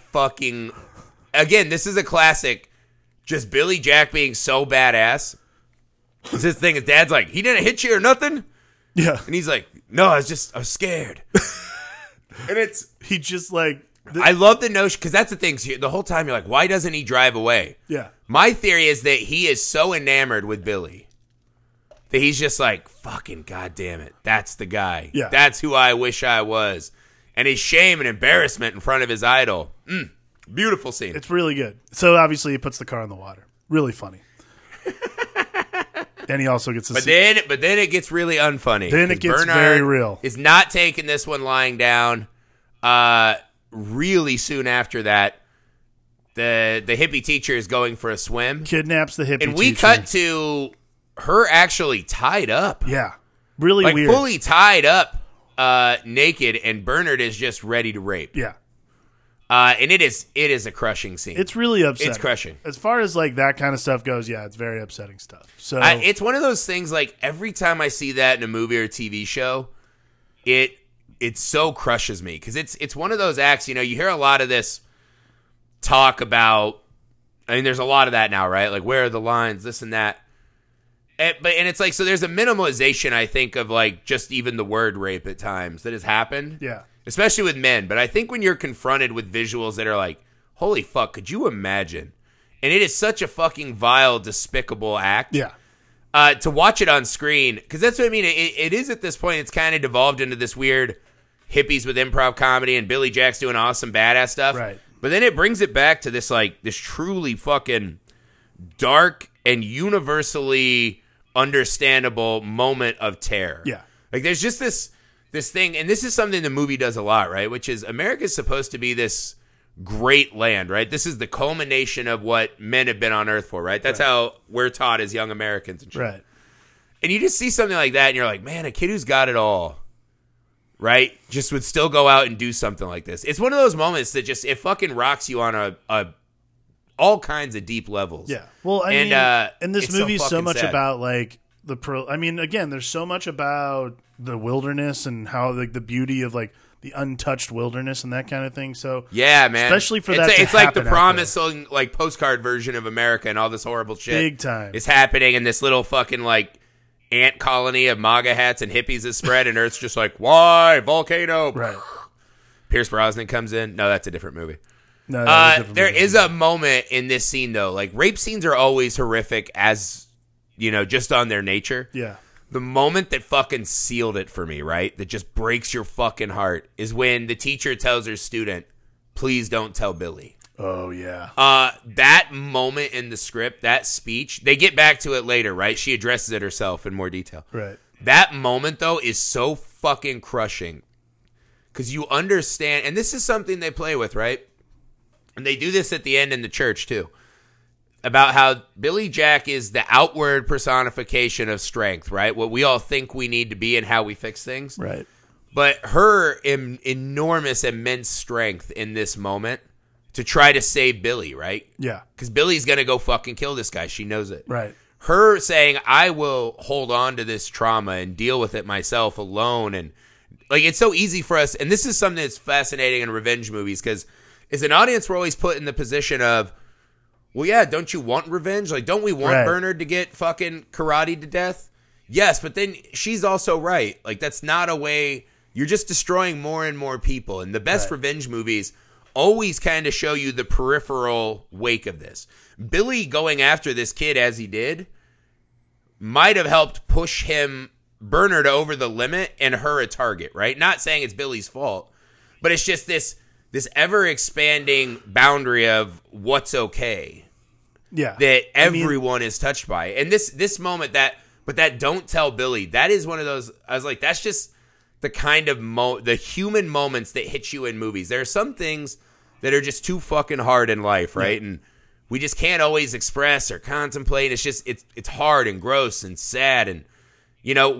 this is a classic. Just Billy Jack being so badass. This thing, his dad's like, he didn't hit you or nothing. Yeah. And he's like, no, I was scared. And it's... He just like... I love the notion, because that's the thing. So the whole time you're like, why doesn't he drive away? Yeah. My theory is that he is so enamored with Billy that he's just like, fucking goddamn it. That's the guy. Yeah. That's who I wish I was. And his shame and embarrassment in front of his idol. Mm. Beautiful scene. It's really good. So obviously he puts the car in the water. Really funny. And he also gets a But then it gets really unfunny. Then it gets Bernard very real. Is not taking this one lying down. Really soon after that, the hippie teacher is going for a swim. Kidnaps the hippie teacher. And we cut to her actually tied up. Yeah. Really weird. Like fully tied up, naked, and Bernard is just ready to rape. Yeah. And it is a crushing scene. It's really upsetting. It's crushing. As far as like that kind of stuff goes, yeah, it's very upsetting stuff. So it's one of those things like every time I see that in a movie or a TV show, it so crushes me because it's one of those acts, you know, you hear a lot of this talk about, I mean, there's a lot of that now, right? Like where are the lines, this and that. And it's like, so there's a minimalization, I think, of like just even the word rape at times that has happened. Yeah. Especially with men. But I think when you're confronted with visuals that are like, holy fuck, could you imagine? And it is such a fucking vile, despicable act. Yeah. To watch it on screen, because that's what I mean. It is at this point, it's kind of devolved into this weird hippies with improv comedy and Billy Jack's doing awesome, badass stuff. Right. But then it brings it back to this, like, this truly fucking dark and universally understandable moment of terror. Yeah. Like, there's just this thing, and this is something the movie does a lot, right? Which is America's supposed to be this great land, right? This is the culmination of what men have been on earth for, right? That's how we're taught as young Americans and shit. Right. And you just see something like that, and you're like, man, a kid who's got it all, right, just would still go out and do something like this. It's one of those moments that just, it fucking rocks you on a all kinds of deep levels. Yeah. Well, and this movie is so much sad. About, like, again, there's so much about the wilderness and how like the beauty of like the untouched wilderness and that kind of thing. So yeah, man, especially for that, it's like the promising like postcard version of America and all this horrible shit. Big time. It's happening in this little fucking like ant colony of MAGA hats and hippies is spread, and Earth's just like, why volcano? Right. Pierce Brosnan comes in. No, that's a different movie. No, there is a moment in this scene though. Like rape scenes are always horrific as. You know, just on their nature. Yeah. The moment that fucking sealed it for me, right? That just breaks your fucking heart is when the teacher tells her student, please don't tell Billy. Oh, yeah. That moment in the script, that speech, they get back to it later, right? She addresses it herself in more detail. Right. That moment, though, is so fucking crushing because you understand. And this is something they play with, right? And they do this at the end in the church, too. About how Billy Jack is the outward personification of strength, right? What we all think we need to be and how we fix things. Right. But her enormous, immense strength in this moment to try to save Billy, right? Yeah. Because Billy's going to go fucking kill this guy. She knows it. Right. Her saying, I will hold on to this trauma and deal with it myself alone. And like, it's so easy for us. And this is something that's fascinating in revenge movies because as an audience, we're always put in the position of, well, yeah, don't you want revenge? Like, don't we want Bernard to get fucking karate to death? Yes, but then she's also right. Like, that's not a way. You're just destroying more and more people. And the best revenge movies always kind of show you the peripheral wake of this. Billy going after this kid as he did might have helped push Bernard over the limit and her a target, right? Not saying it's Billy's fault, but it's just this ever-expanding boundary of what's okay, yeah, that everyone is touched by. And this moment, that don't tell Billy, that is one of those, I was like, that's just the kind of, the human moments that hit you in movies. There are some things that are just too fucking hard in life, right? Yeah. And we just can't always express or contemplate. It's just, it's hard and gross and sad. And, you know,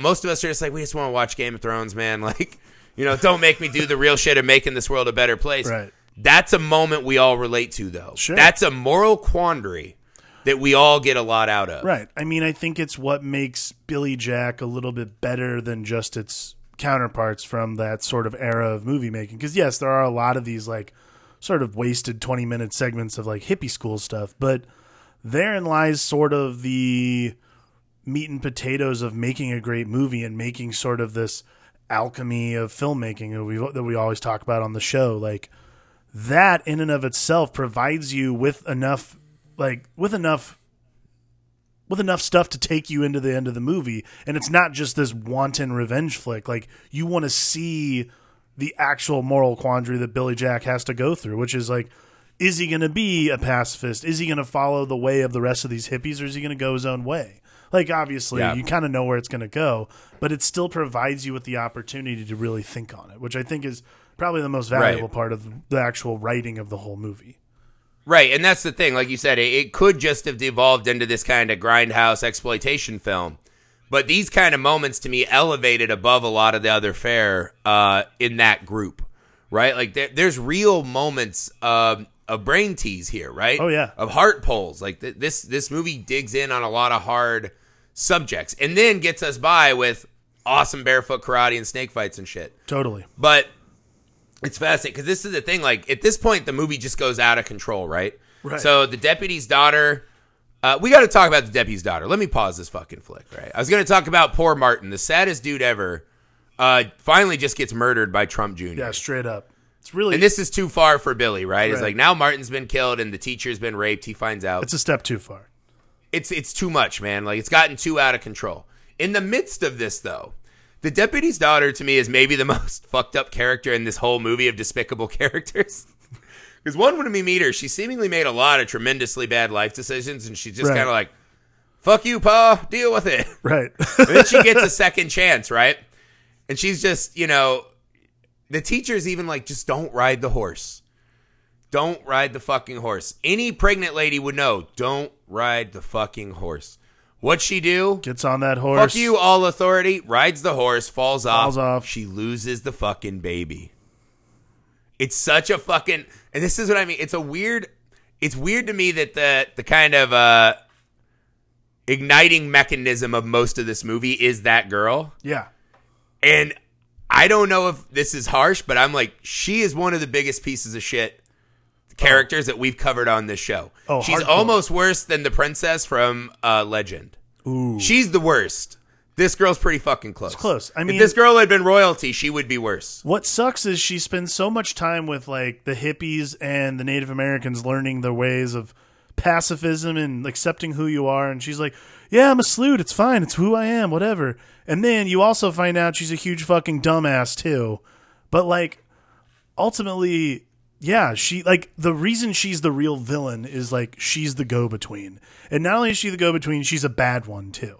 most of us are just like, we just want to watch Game of Thrones, man. Like, you know, don't make me do the real shit of making this world a better place. Right. That's a moment we all relate to, though. Sure. That's a moral quandary that we all get a lot out of. Right. I mean, I think it's what makes Billy Jack a little bit better than just its counterparts from that sort of era of movie making. Because, yes, there are a lot of these, like, sort of wasted 20-minute segments of, like, hippie school stuff. But therein lies sort of the meat and potatoes of making a great movie and making sort of this alchemy of filmmaking that we always talk about on the show. Like, that in and of itself provides you with enough, like, with enough stuff to take you into the end of the movie. And it's not just this wanton revenge flick. Like, you want to see the actual moral quandary that Billy Jack has to go through, which is like, is he going to be a pacifist? Is he going to follow the way of the rest of these hippies, or is he going to go his own way? Like, obviously, yeah, you kind of know where it's going to go, but it still provides you with the opportunity to really think on it, which I think is probably the most valuable part of the actual writing of the whole movie. Right, and that's the thing. Like you said, it could just have devolved into this kind of grindhouse exploitation film, but these kind of moments, to me, elevated above a lot of the other fare in that group, right? Like, there's real moments of brain tease here, right? Oh, yeah. Of heart pulls. Like, this movie digs in on a lot of hard subjects and then gets us by with awesome barefoot karate and snake fights and shit. Totally. But it's fascinating because this is the thing. Like, at this point, the movie just goes out of control, right? Right. So the deputy's daughter. We got to talk about the deputy's daughter. Let me pause this fucking flick, right? I was going to talk about poor Martin, the saddest dude ever. Finally, just gets murdered by Trump Jr. Yeah, straight up. It's really, and this is too far for Billy, right? It's like, now Martin's been killed and the teacher's been raped. He finds out. It's a step too far. It's too much, man. Like, it's gotten too out of control. In the midst of this, though, the deputy's daughter, to me, is maybe the most fucked up character in this whole movie of despicable characters. Because when we meet her, she seemingly made a lot of tremendously bad life decisions, and she's just kind of like, fuck you, Pa, deal with it. Right. And then she gets a second chance, right? And she's just, you know, the teacher's even like, just don't ride the horse. Don't ride the fucking horse. Any pregnant lady would know, don't ride the fucking horse. What'd she do? Gets on that horse. Fuck you, all authority. Rides the horse, falls off. She loses the fucking baby. It's such a fucking, and this is what I mean. It's weird to me that the kind of igniting mechanism of most of this movie is that girl. Yeah. And I don't know if this is harsh, but I'm like, she is one of the biggest pieces of shit characters that we've covered on this show. Oh, she's hardcore. Almost worse than the princess from Legend. Ooh. She's the worst. This girl's pretty fucking close. It's close. I mean, if this girl had been royalty, she would be worse. What sucks is she spends so much time with, like, the hippies and the Native Americans learning their ways of pacifism and accepting who you are, and she's like, yeah, I'm a sleuth, it's fine, it's who I am, whatever. And then you also find out she's a huge fucking dumbass too. But, like, ultimately, yeah, she, like, the reason she's the real villain is, like, she's the go-between. And not only is she the go-between, she's a bad one too.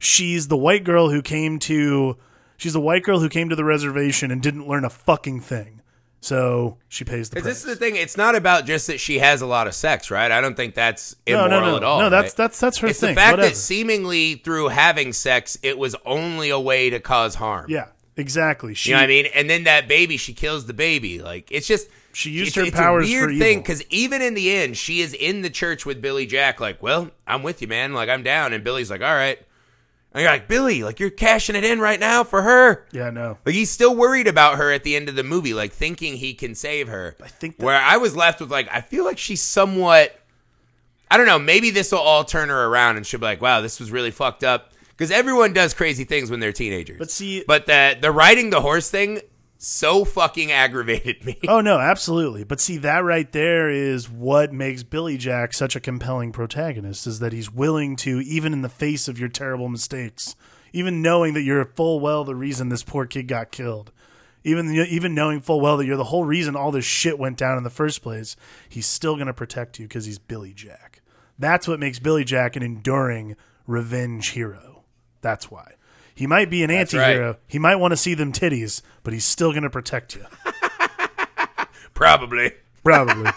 She's the white girl who came to the reservation and didn't learn a fucking thing. So she pays the price. This is the thing. It's not about just that she has a lot of sex, right? I don't think that's immoral at all. No, that's her thing. It's the fact that seemingly through having sex, it was only a way to cause harm. Yeah, exactly. You know what I mean? And then that baby, she kills the baby. Like, it's just, she used her powers for evil. It's a weird thing, because even in the end, she is in the church with Billy Jack, like, well, I'm with you, man. Like, I'm down. And Billy's like, all right. And you're like, Billy, like, you're cashing it in right now for her. Yeah, no. Like, he's still worried about her at the end of the movie, like, thinking he can save her. I think where I was left with, like, I feel like she's somewhat, I don't know, maybe this will all turn her around and she'll be like, wow, this was really fucked up. Because everyone does crazy things when they're teenagers. But see, the riding the horse thing so fucking aggravated me. Oh, no, absolutely. But see, that right there is what makes Billy Jack such a compelling protagonist, is that he's willing to, even in the face of your terrible mistakes, even knowing that you're full well the reason this poor kid got killed, even knowing full well that you're the whole reason all this shit went down in the first place, he's still going to protect you because he's Billy Jack. That's what makes Billy Jack an enduring revenge hero. That's why. He might be an anti-hero. Right. He might want to see them titties, but he's still going to protect you. Probably. Hey,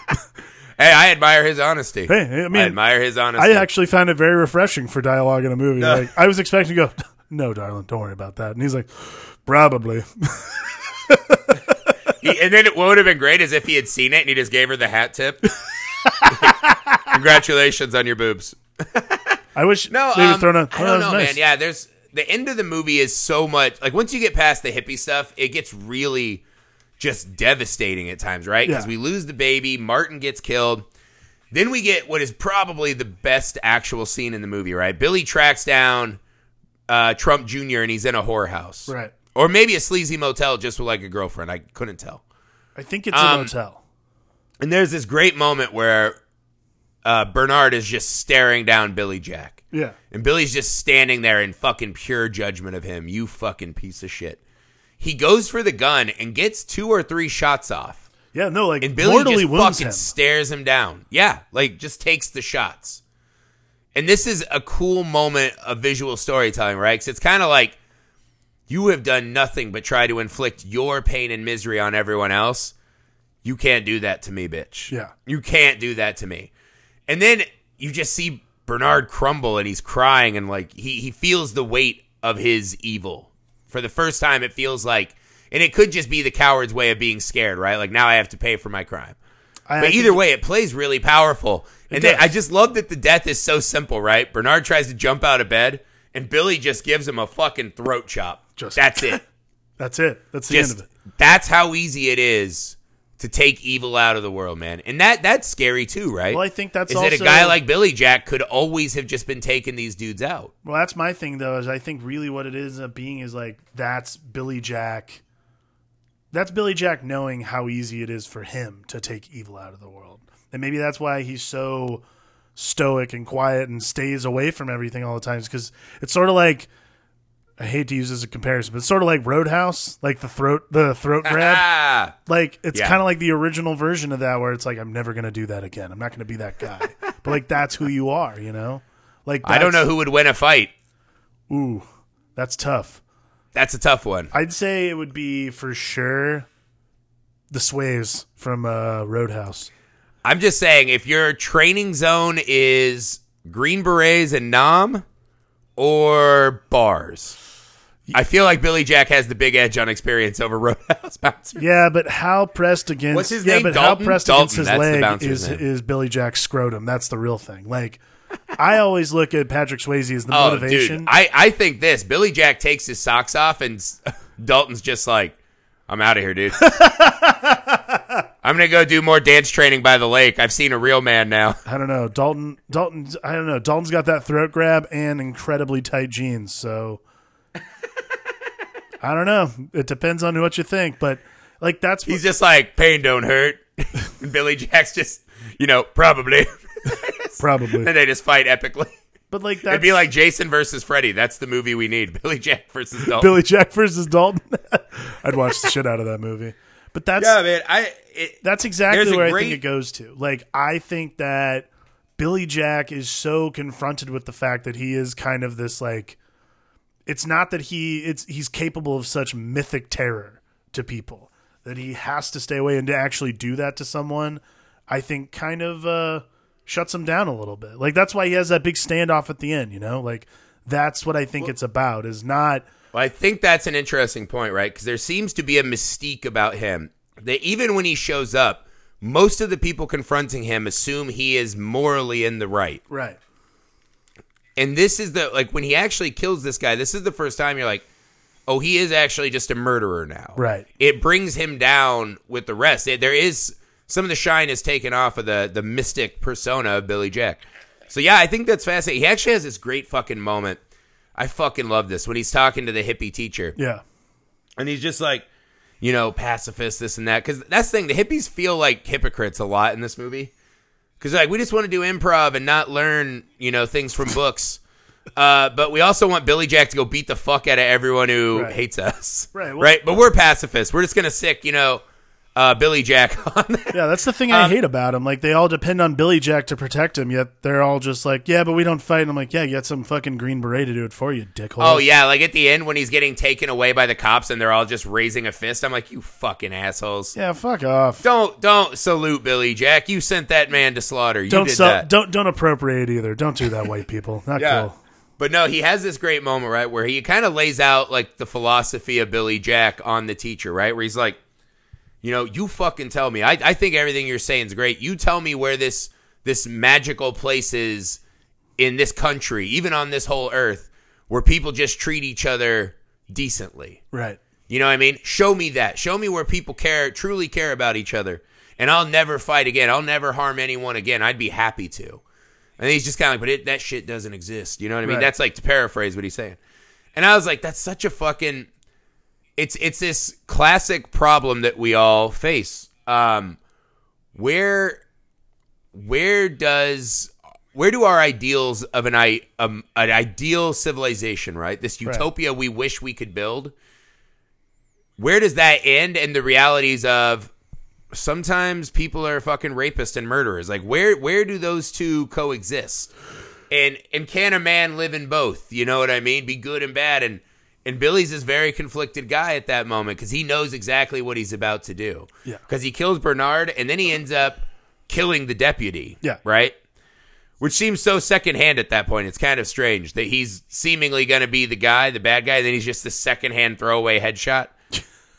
I admire his honesty. I admire his honesty. I actually found it very refreshing for dialogue in a movie. No. Like, I was expecting to go, no, darling, don't worry about that. And he's like, probably. And then what would have been great is if he had seen it and he just gave her the hat tip. Congratulations on your boobs. I wish they were thrown out. I don't know, nice. Man. Yeah, there's... The end of the movie is so much... Like, once you get past the hippie stuff, it gets really just devastating at times, right? Because we lose the baby. Martin gets killed. Then we get what is probably the best actual scene in the movie, right? Billy tracks down Trump Jr., and he's in a whorehouse. Right. Or maybe a sleazy motel just with like a girlfriend. I couldn't tell. I think it's a motel. And there's this great moment where Bernard is just staring down Billy Jack. Yeah. And Billy's just standing there in fucking pure judgment of him. You fucking piece of shit. He goes for the gun and gets 2 or 3 shots off. Yeah, no, like, and Billy just fucking stares him down. Yeah, like, just takes the shots. And this is a cool moment of visual storytelling, right? Because it's kind of like, you have done nothing but try to inflict your pain and misery on everyone else. You can't do that to me, bitch. Yeah. You can't do that to me. And then you just see Bernard crumble, and he's crying, and, like, he feels the weight of his evil. For the first time, it feels like, and it could just be the coward's way of being scared, right? Like, now I have to pay for my crime. But either way, it plays really powerful. And I just love that the death is so simple, right? Bernard tries to jump out of bed, and Billy just gives him a fucking throat chop. That's it. That's it. That's the end of it. That's how easy it is to take evil out of the world, man. And that's scary too, right? Well, I think that's also... Is that a guy like Billy Jack could always have just been taking these dudes out? Well, that's my thing, though, is I think really what it is up being is like, that's Billy Jack... That's Billy Jack knowing how easy it is for him to take evil out of the world. And maybe that's why he's so stoic and quiet and stays away from everything all the time. Because it's sort of like, I hate to use this as a comparison, but it's sort of like Roadhouse, like the throat grab. Like, it's kind of like the original version of that where it's like, I'm never going to do that again. I'm not going to be that guy. But like, that's who you are, you know? Like, I don't know who would win a fight. Ooh, that's tough. That's a tough one. I'd say it would be for sure the Swayze from Roadhouse. I'm just saying, if your training zone is Green Berets and Nom or bars, I feel like Billy Jack has the big edge on experience over Roadhouse bouncers. Yeah, but how pressed against what's his name? Dalton? How pressed Dalton, against his leg is Billy Jack's scrotum? That's the real thing. Like. I always look at Patrick Swayze as the motivation. Dude, I think this. Billy Jack takes his socks off, and Dalton's just like, I'm out of here, dude. I'm going to go do more dance training by the lake. I've seen a real man now. I don't know. Dalton's got that throat grab and incredibly tight jeans, so I don't know. It depends on what you think, but like that's what... He's just like, pain don't hurt. Billy Jack's just, you know, probably... Probably. And they just fight epically. But like that'd be like Jason versus Freddy. That's the movie we need. Billy Jack versus Dalton. Billy Jack versus Dalton. I'd watch the shit out of that movie. But that's that's exactly where I think it goes to. Like, I think that Billy Jack is so confronted with the fact that he is kind of this like, it's not that he's capable of such mythic terror to people that he has to stay away, and to actually do that to someone, I think kind of shuts him down a little bit. Like, that's why he has that big standoff at the end, you know? Like, that's what I think it's about, is not... Well, I think that's an interesting point, right? Because there seems to be a mystique about him that even when he shows up, most of the people confronting him assume he is morally in the right. Right. And this is the... Like, when he actually kills this guy, this is the first time you're like, oh, he is actually just a murderer now. Right. It brings him down with the rest. There is... Some of the shine is taken off of the mystic persona of Billy Jack. So, yeah, I think that's fascinating. He actually has this great fucking moment. I fucking love this. When he's talking to the hippie teacher. Yeah. And he's just like, you know, pacifist, this and that. Because that's the thing. The hippies feel like hypocrites a lot in this movie. Because, like, we just want to do improv and not learn, you know, things from books. But we also want Billy Jack to go beat the fuck out of everyone who hates us. Right. Well, right. But we're pacifists. We're just going to Billy Jack on there. Yeah, that's the thing I hate about him. Like, they all depend on Billy Jack to protect him, yet they're all just like, yeah, but we don't fight. And I'm like, yeah, you got some fucking Green Beret to do it for you, dickhole. Oh, yeah, like at the end when he's getting taken away by the cops and they're all just raising a fist, I'm like, you fucking assholes. Yeah, fuck off. Don't salute Billy Jack. You sent that man to slaughter. You did that. Don't appropriate either. Don't do that, white people. Not cool. But no, he has this great moment, right, where he kind of lays out, like, the philosophy of Billy Jack on the teacher, right, where he's like, you know, you fucking tell me. I think everything you're saying is great. You tell me where this magical place is in this country, even on this whole earth, where people just treat each other decently. Right. You know what I mean? Show me that. Show me where people truly care about each other. And I'll never fight again. I'll never harm anyone again. I'd be happy to. And he's just kind of like, but that shit doesn't exist. You know what I mean? Right. That's like, to paraphrase what he's saying. And I was like, that's such a fucking... It's this classic problem that we all face. Where do our ideals of an ideal civilization, right? This utopia we wish we could build. Where does that end? And the realities of sometimes people are fucking rapists and murderers. Like where do those two coexist? And can a man live in both? You know what I mean? Be good and bad. And Billy's this very conflicted guy at that moment because he knows exactly what he's about to do. Yeah. Because he kills Bernard and then he ends up killing the deputy. Yeah. Right? Which seems so secondhand at that point. It's kind of strange that he's seemingly going to be the guy, the bad guy, and then he's just the secondhand throwaway headshot.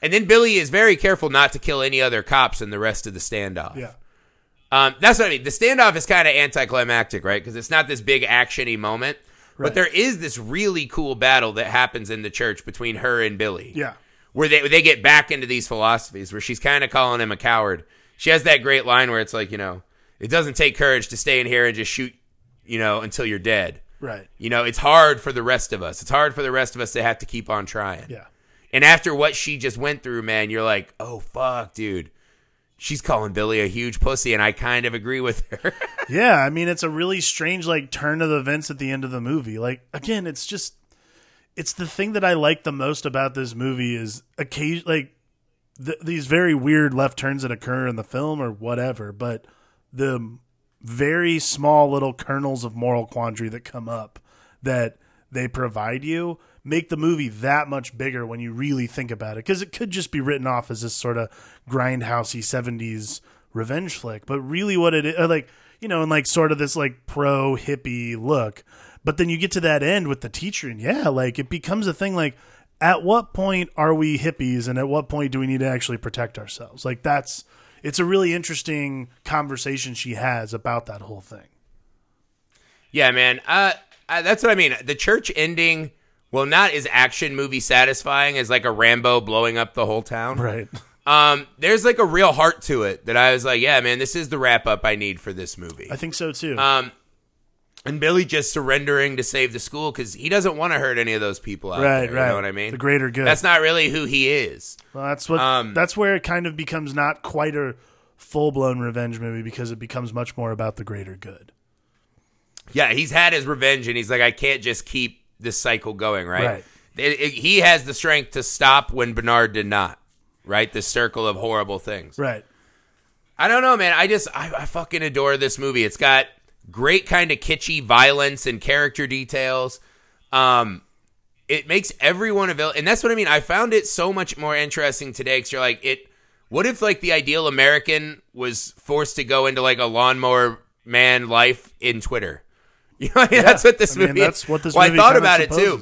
And then Billy is very careful not to kill any other cops in the rest of the standoff. Yeah. That's what I mean. The standoff is kind of anticlimactic, right? Because it's not this big action-y moment. Right. But there is this really cool battle that happens in the church between her and Billy. Yeah. Where they get back into these philosophies where she's kind of calling him a coward. She has that great line where it's like, you know, it doesn't take courage to stay in here and just shoot, you know, until you're dead. Right. You know, it's hard for the rest of us. It's hard for the rest of us to have to keep on trying. Yeah. And after what she just went through, man, you're like, oh, fuck, dude. She's calling Billy a huge pussy, and I kind of agree with her. Yeah, I mean, it's a really strange, like, turn of events at the end of the movie. Like, again, it's just, it's the thing that I like the most about this movie is these very weird left turns that occur in the film or whatever, but the very small little kernels of moral quandary that come up that they provide you make the movie that much bigger when you really think about it. Because it could just be written off as this sort of grindhousey 70s revenge flick. But really what it is, like, you know, and like sort of this like pro-hippie look. But then you get to that end with the teacher and yeah, like it becomes a thing like, at what point are we hippies and at what point do we need to actually protect ourselves? Like that's, it's a really interesting conversation she has about that whole thing. Yeah, man. That's what I mean. The church ending... Well, not as action movie satisfying as like a Rambo blowing up the whole town. Right. There's like a real heart to it that I was like, yeah, man, this is the wrap up I need for this movie. I think so, too. And Billy just surrendering to save the school because he doesn't want to hurt any of those people out there. Right. You know what I mean? The greater good. That's not really who he is. Well, that's what. That's where it kind of becomes not quite a full-blown revenge movie because it becomes much more about the greater good. Yeah, he's had his revenge and he's like, I can't just keep this cycle going, right? He has the strength to stop when Bernard did not, right? The circle of horrible things. Right. I don't know, man. I fucking adore this movie. It's got great kind of kitschy violence and character details. It makes everyone available. And that's what I mean. I found it so much more interesting today because you're like, what if like the ideal American was forced to go into like a lawnmower man life in Twitter? You know, yeah, that's what this movie is. That's what this movie is. Well, I thought about it, too.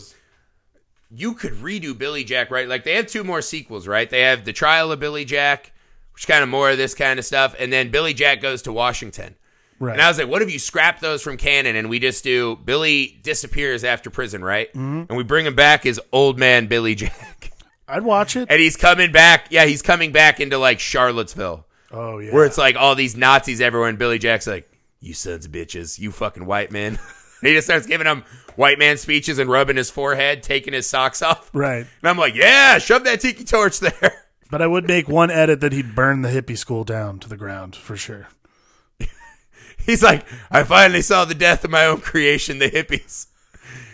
You could redo Billy Jack, right? Like, they have two more sequels, right? They have The Trial of Billy Jack, which is kind of more of this kind of stuff, and then Billy Jack Goes to Washington. Right. And I was like, what if you scrap those from canon and we just do Billy disappears after prison, right? Mm-hmm. And we bring him back as Old Man Billy Jack. I'd watch it. And he's coming back. Yeah, he's coming back into, like, Charlottesville. Oh, yeah. Where it's, like, all these Nazis everywhere, and Billy Jack's like, you sons of bitches, you fucking white men. He just starts giving them white man speeches and rubbing his forehead, taking his socks off. Right. And I'm like, yeah, shove that tiki torch there. But I would make one edit that he'd burn the hippie school down to the ground for sure. He's like, I finally saw the death of my own creation, the hippies.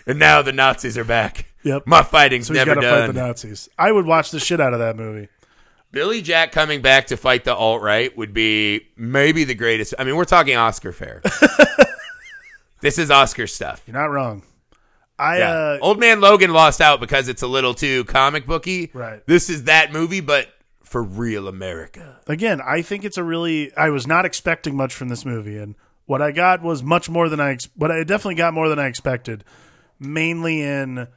And now the Nazis are back. Yep. My fighting's never done. So he's got to fight the Nazis. I would watch the shit out of that movie. Billy Jack coming back to fight the alt-right would be maybe the greatest. I mean, we're talking Oscar fare. This is Oscar stuff. You're not wrong. Old Man Logan lost out because it's a little too comic booky. Right. This is that movie, but for real America. Again, I think it's I was not expecting much from this movie, and what I got was much more than but I definitely got more than I expected, mainly in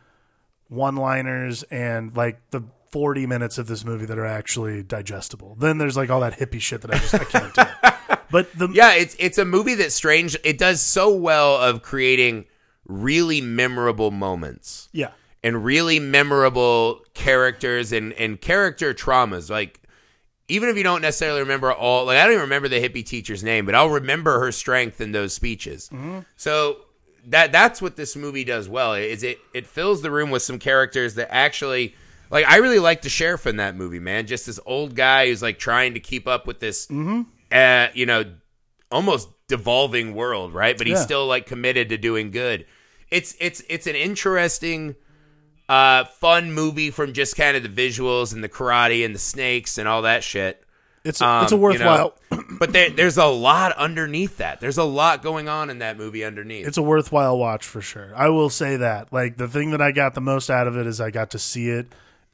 one-liners and like the 40 minutes of this movie that are actually digestible. Then there's like all that hippie shit that I can't do. But it's a movie that's strange. It does so well of creating really memorable moments. Yeah. And really memorable characters and character traumas. Like, even if you don't necessarily remember all, like I don't even remember the hippie teacher's name, but I'll remember her strength in those speeches. Mm-hmm. So that's what this movie does well, is it fills the room with some characters that actually, like, I really like the sheriff in that movie, man. Just this old guy who's like trying to keep up with this, you know, almost devolving world, right? But he's still like committed to doing good. It's an interesting, fun movie from just kind of the visuals and the karate and the snakes and all that shit. It's a worthwhile, you know, but there's a lot underneath that. There's a lot going on in that movie underneath. It's a worthwhile watch for sure. I will say that. Like, the thing that I got the most out of it is I got to see it,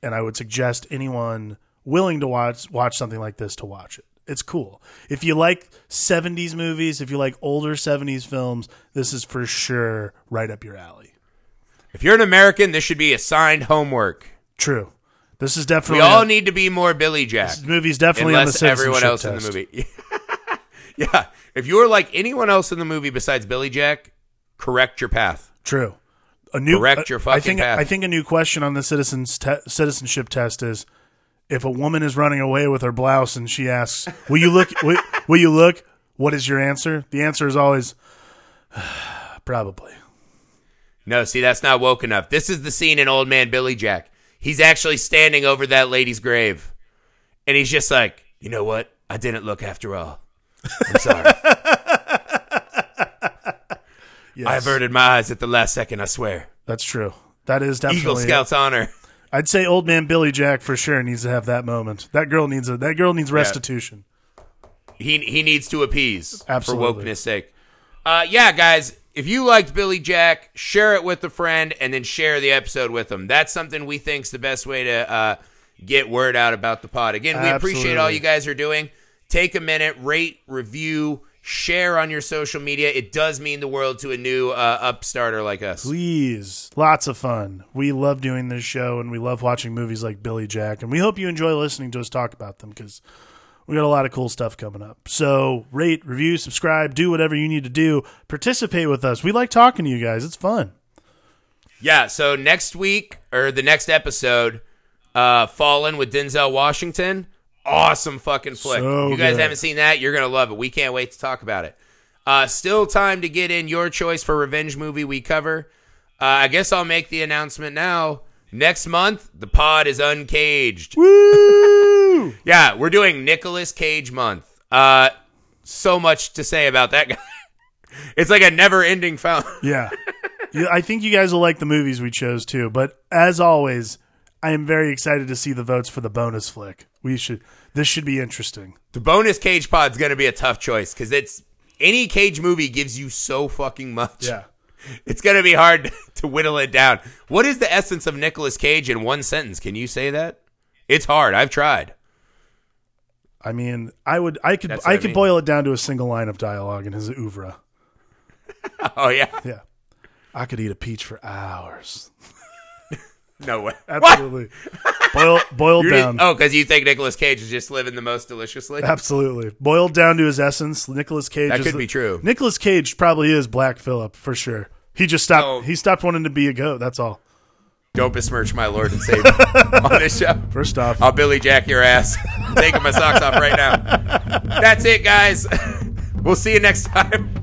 and I would suggest anyone willing to watch something like this to watch it. It's cool. If you like 70s movies, if you like older 70s films, this is for sure right up your alley. If you're an American, this should be assigned homework. True. This is definitely... We all need to be more Billy Jack. This movie's definitely on the citizenship test. Unless everyone else in the movie. Yeah. If you were like anyone else in the movie besides Billy Jack, correct your path. True. Correct your fucking path. I think a new question on the citizenship test is, if a woman is running away with her blouse and she asks, will you look? Will you look? What is your answer? The answer is always, probably. No, see, that's not woke enough. This is the scene in Old Man Billy Jack. He's actually standing over that lady's grave. And he's just like, you know what? I didn't look after all. I'm sorry. Yes. I averted my eyes at the last second, I swear. That's true. That is definitely Eagle Scout's honor. I'd say Old Man Billy Jack for sure needs to have that moment. That girl needs restitution. He needs to appease. Absolutely. For wokeness sake. Yeah, guys. If you liked Billy Jack, share it with a friend and then share the episode with them. That's something we think is the best way to get word out about the pod. Again, we appreciate all you guys are doing. Take a minute, rate, review, share on your social media. It does mean the world to a new upstarter like us. Please. Lots of fun. We love doing this show and we love watching movies like Billy Jack. And we hope you enjoy listening to us talk about them, because we got a lot of cool stuff coming up. So rate, review, subscribe, do whatever you need to do. Participate with us. We like talking to you guys. It's fun. Yeah, so next week, or the next episode, Fallen with Denzel Washington. Awesome fucking flick. So you guys haven't seen that, you're going to love it. We can't wait to talk about it. Still time to get in your choice for revenge movie we cover. I guess I'll make the announcement now. Next month, the pod is uncaged. Woo! Yeah, we're doing Nicolas Cage month. So much to say about that guy. It's like a never-ending film. Yeah. I think you guys will like the movies we chose, too. But as always, I am very excited to see the votes for the bonus flick. This should be interesting. The bonus Cage pod's going to be a tough choice, because it's any Cage movie gives you so fucking much. Yeah. It's going to be hard to whittle it down. What is the essence of Nicolas Cage in one sentence? Can you say that? It's hard. I've tried. I mean, I could boil it down to a single line of dialogue in his oeuvre. Oh, yeah? Yeah. I could eat a peach for hours. No way. Absolutely. Boiled down. Because you think Nicolas Cage is just living the most deliciously? Absolutely. Boiled down to his essence, Nicolas Cage. That could be true. Nicolas Cage probably is Black Phillip for sure. He just stopped. Oh. He stopped wanting to be a goat. That's all. Don't besmirch my Lord and Savior on this show. First off, I'll Billy Jack your ass. I'm taking my socks off right now. That's it, guys. We'll see you next time.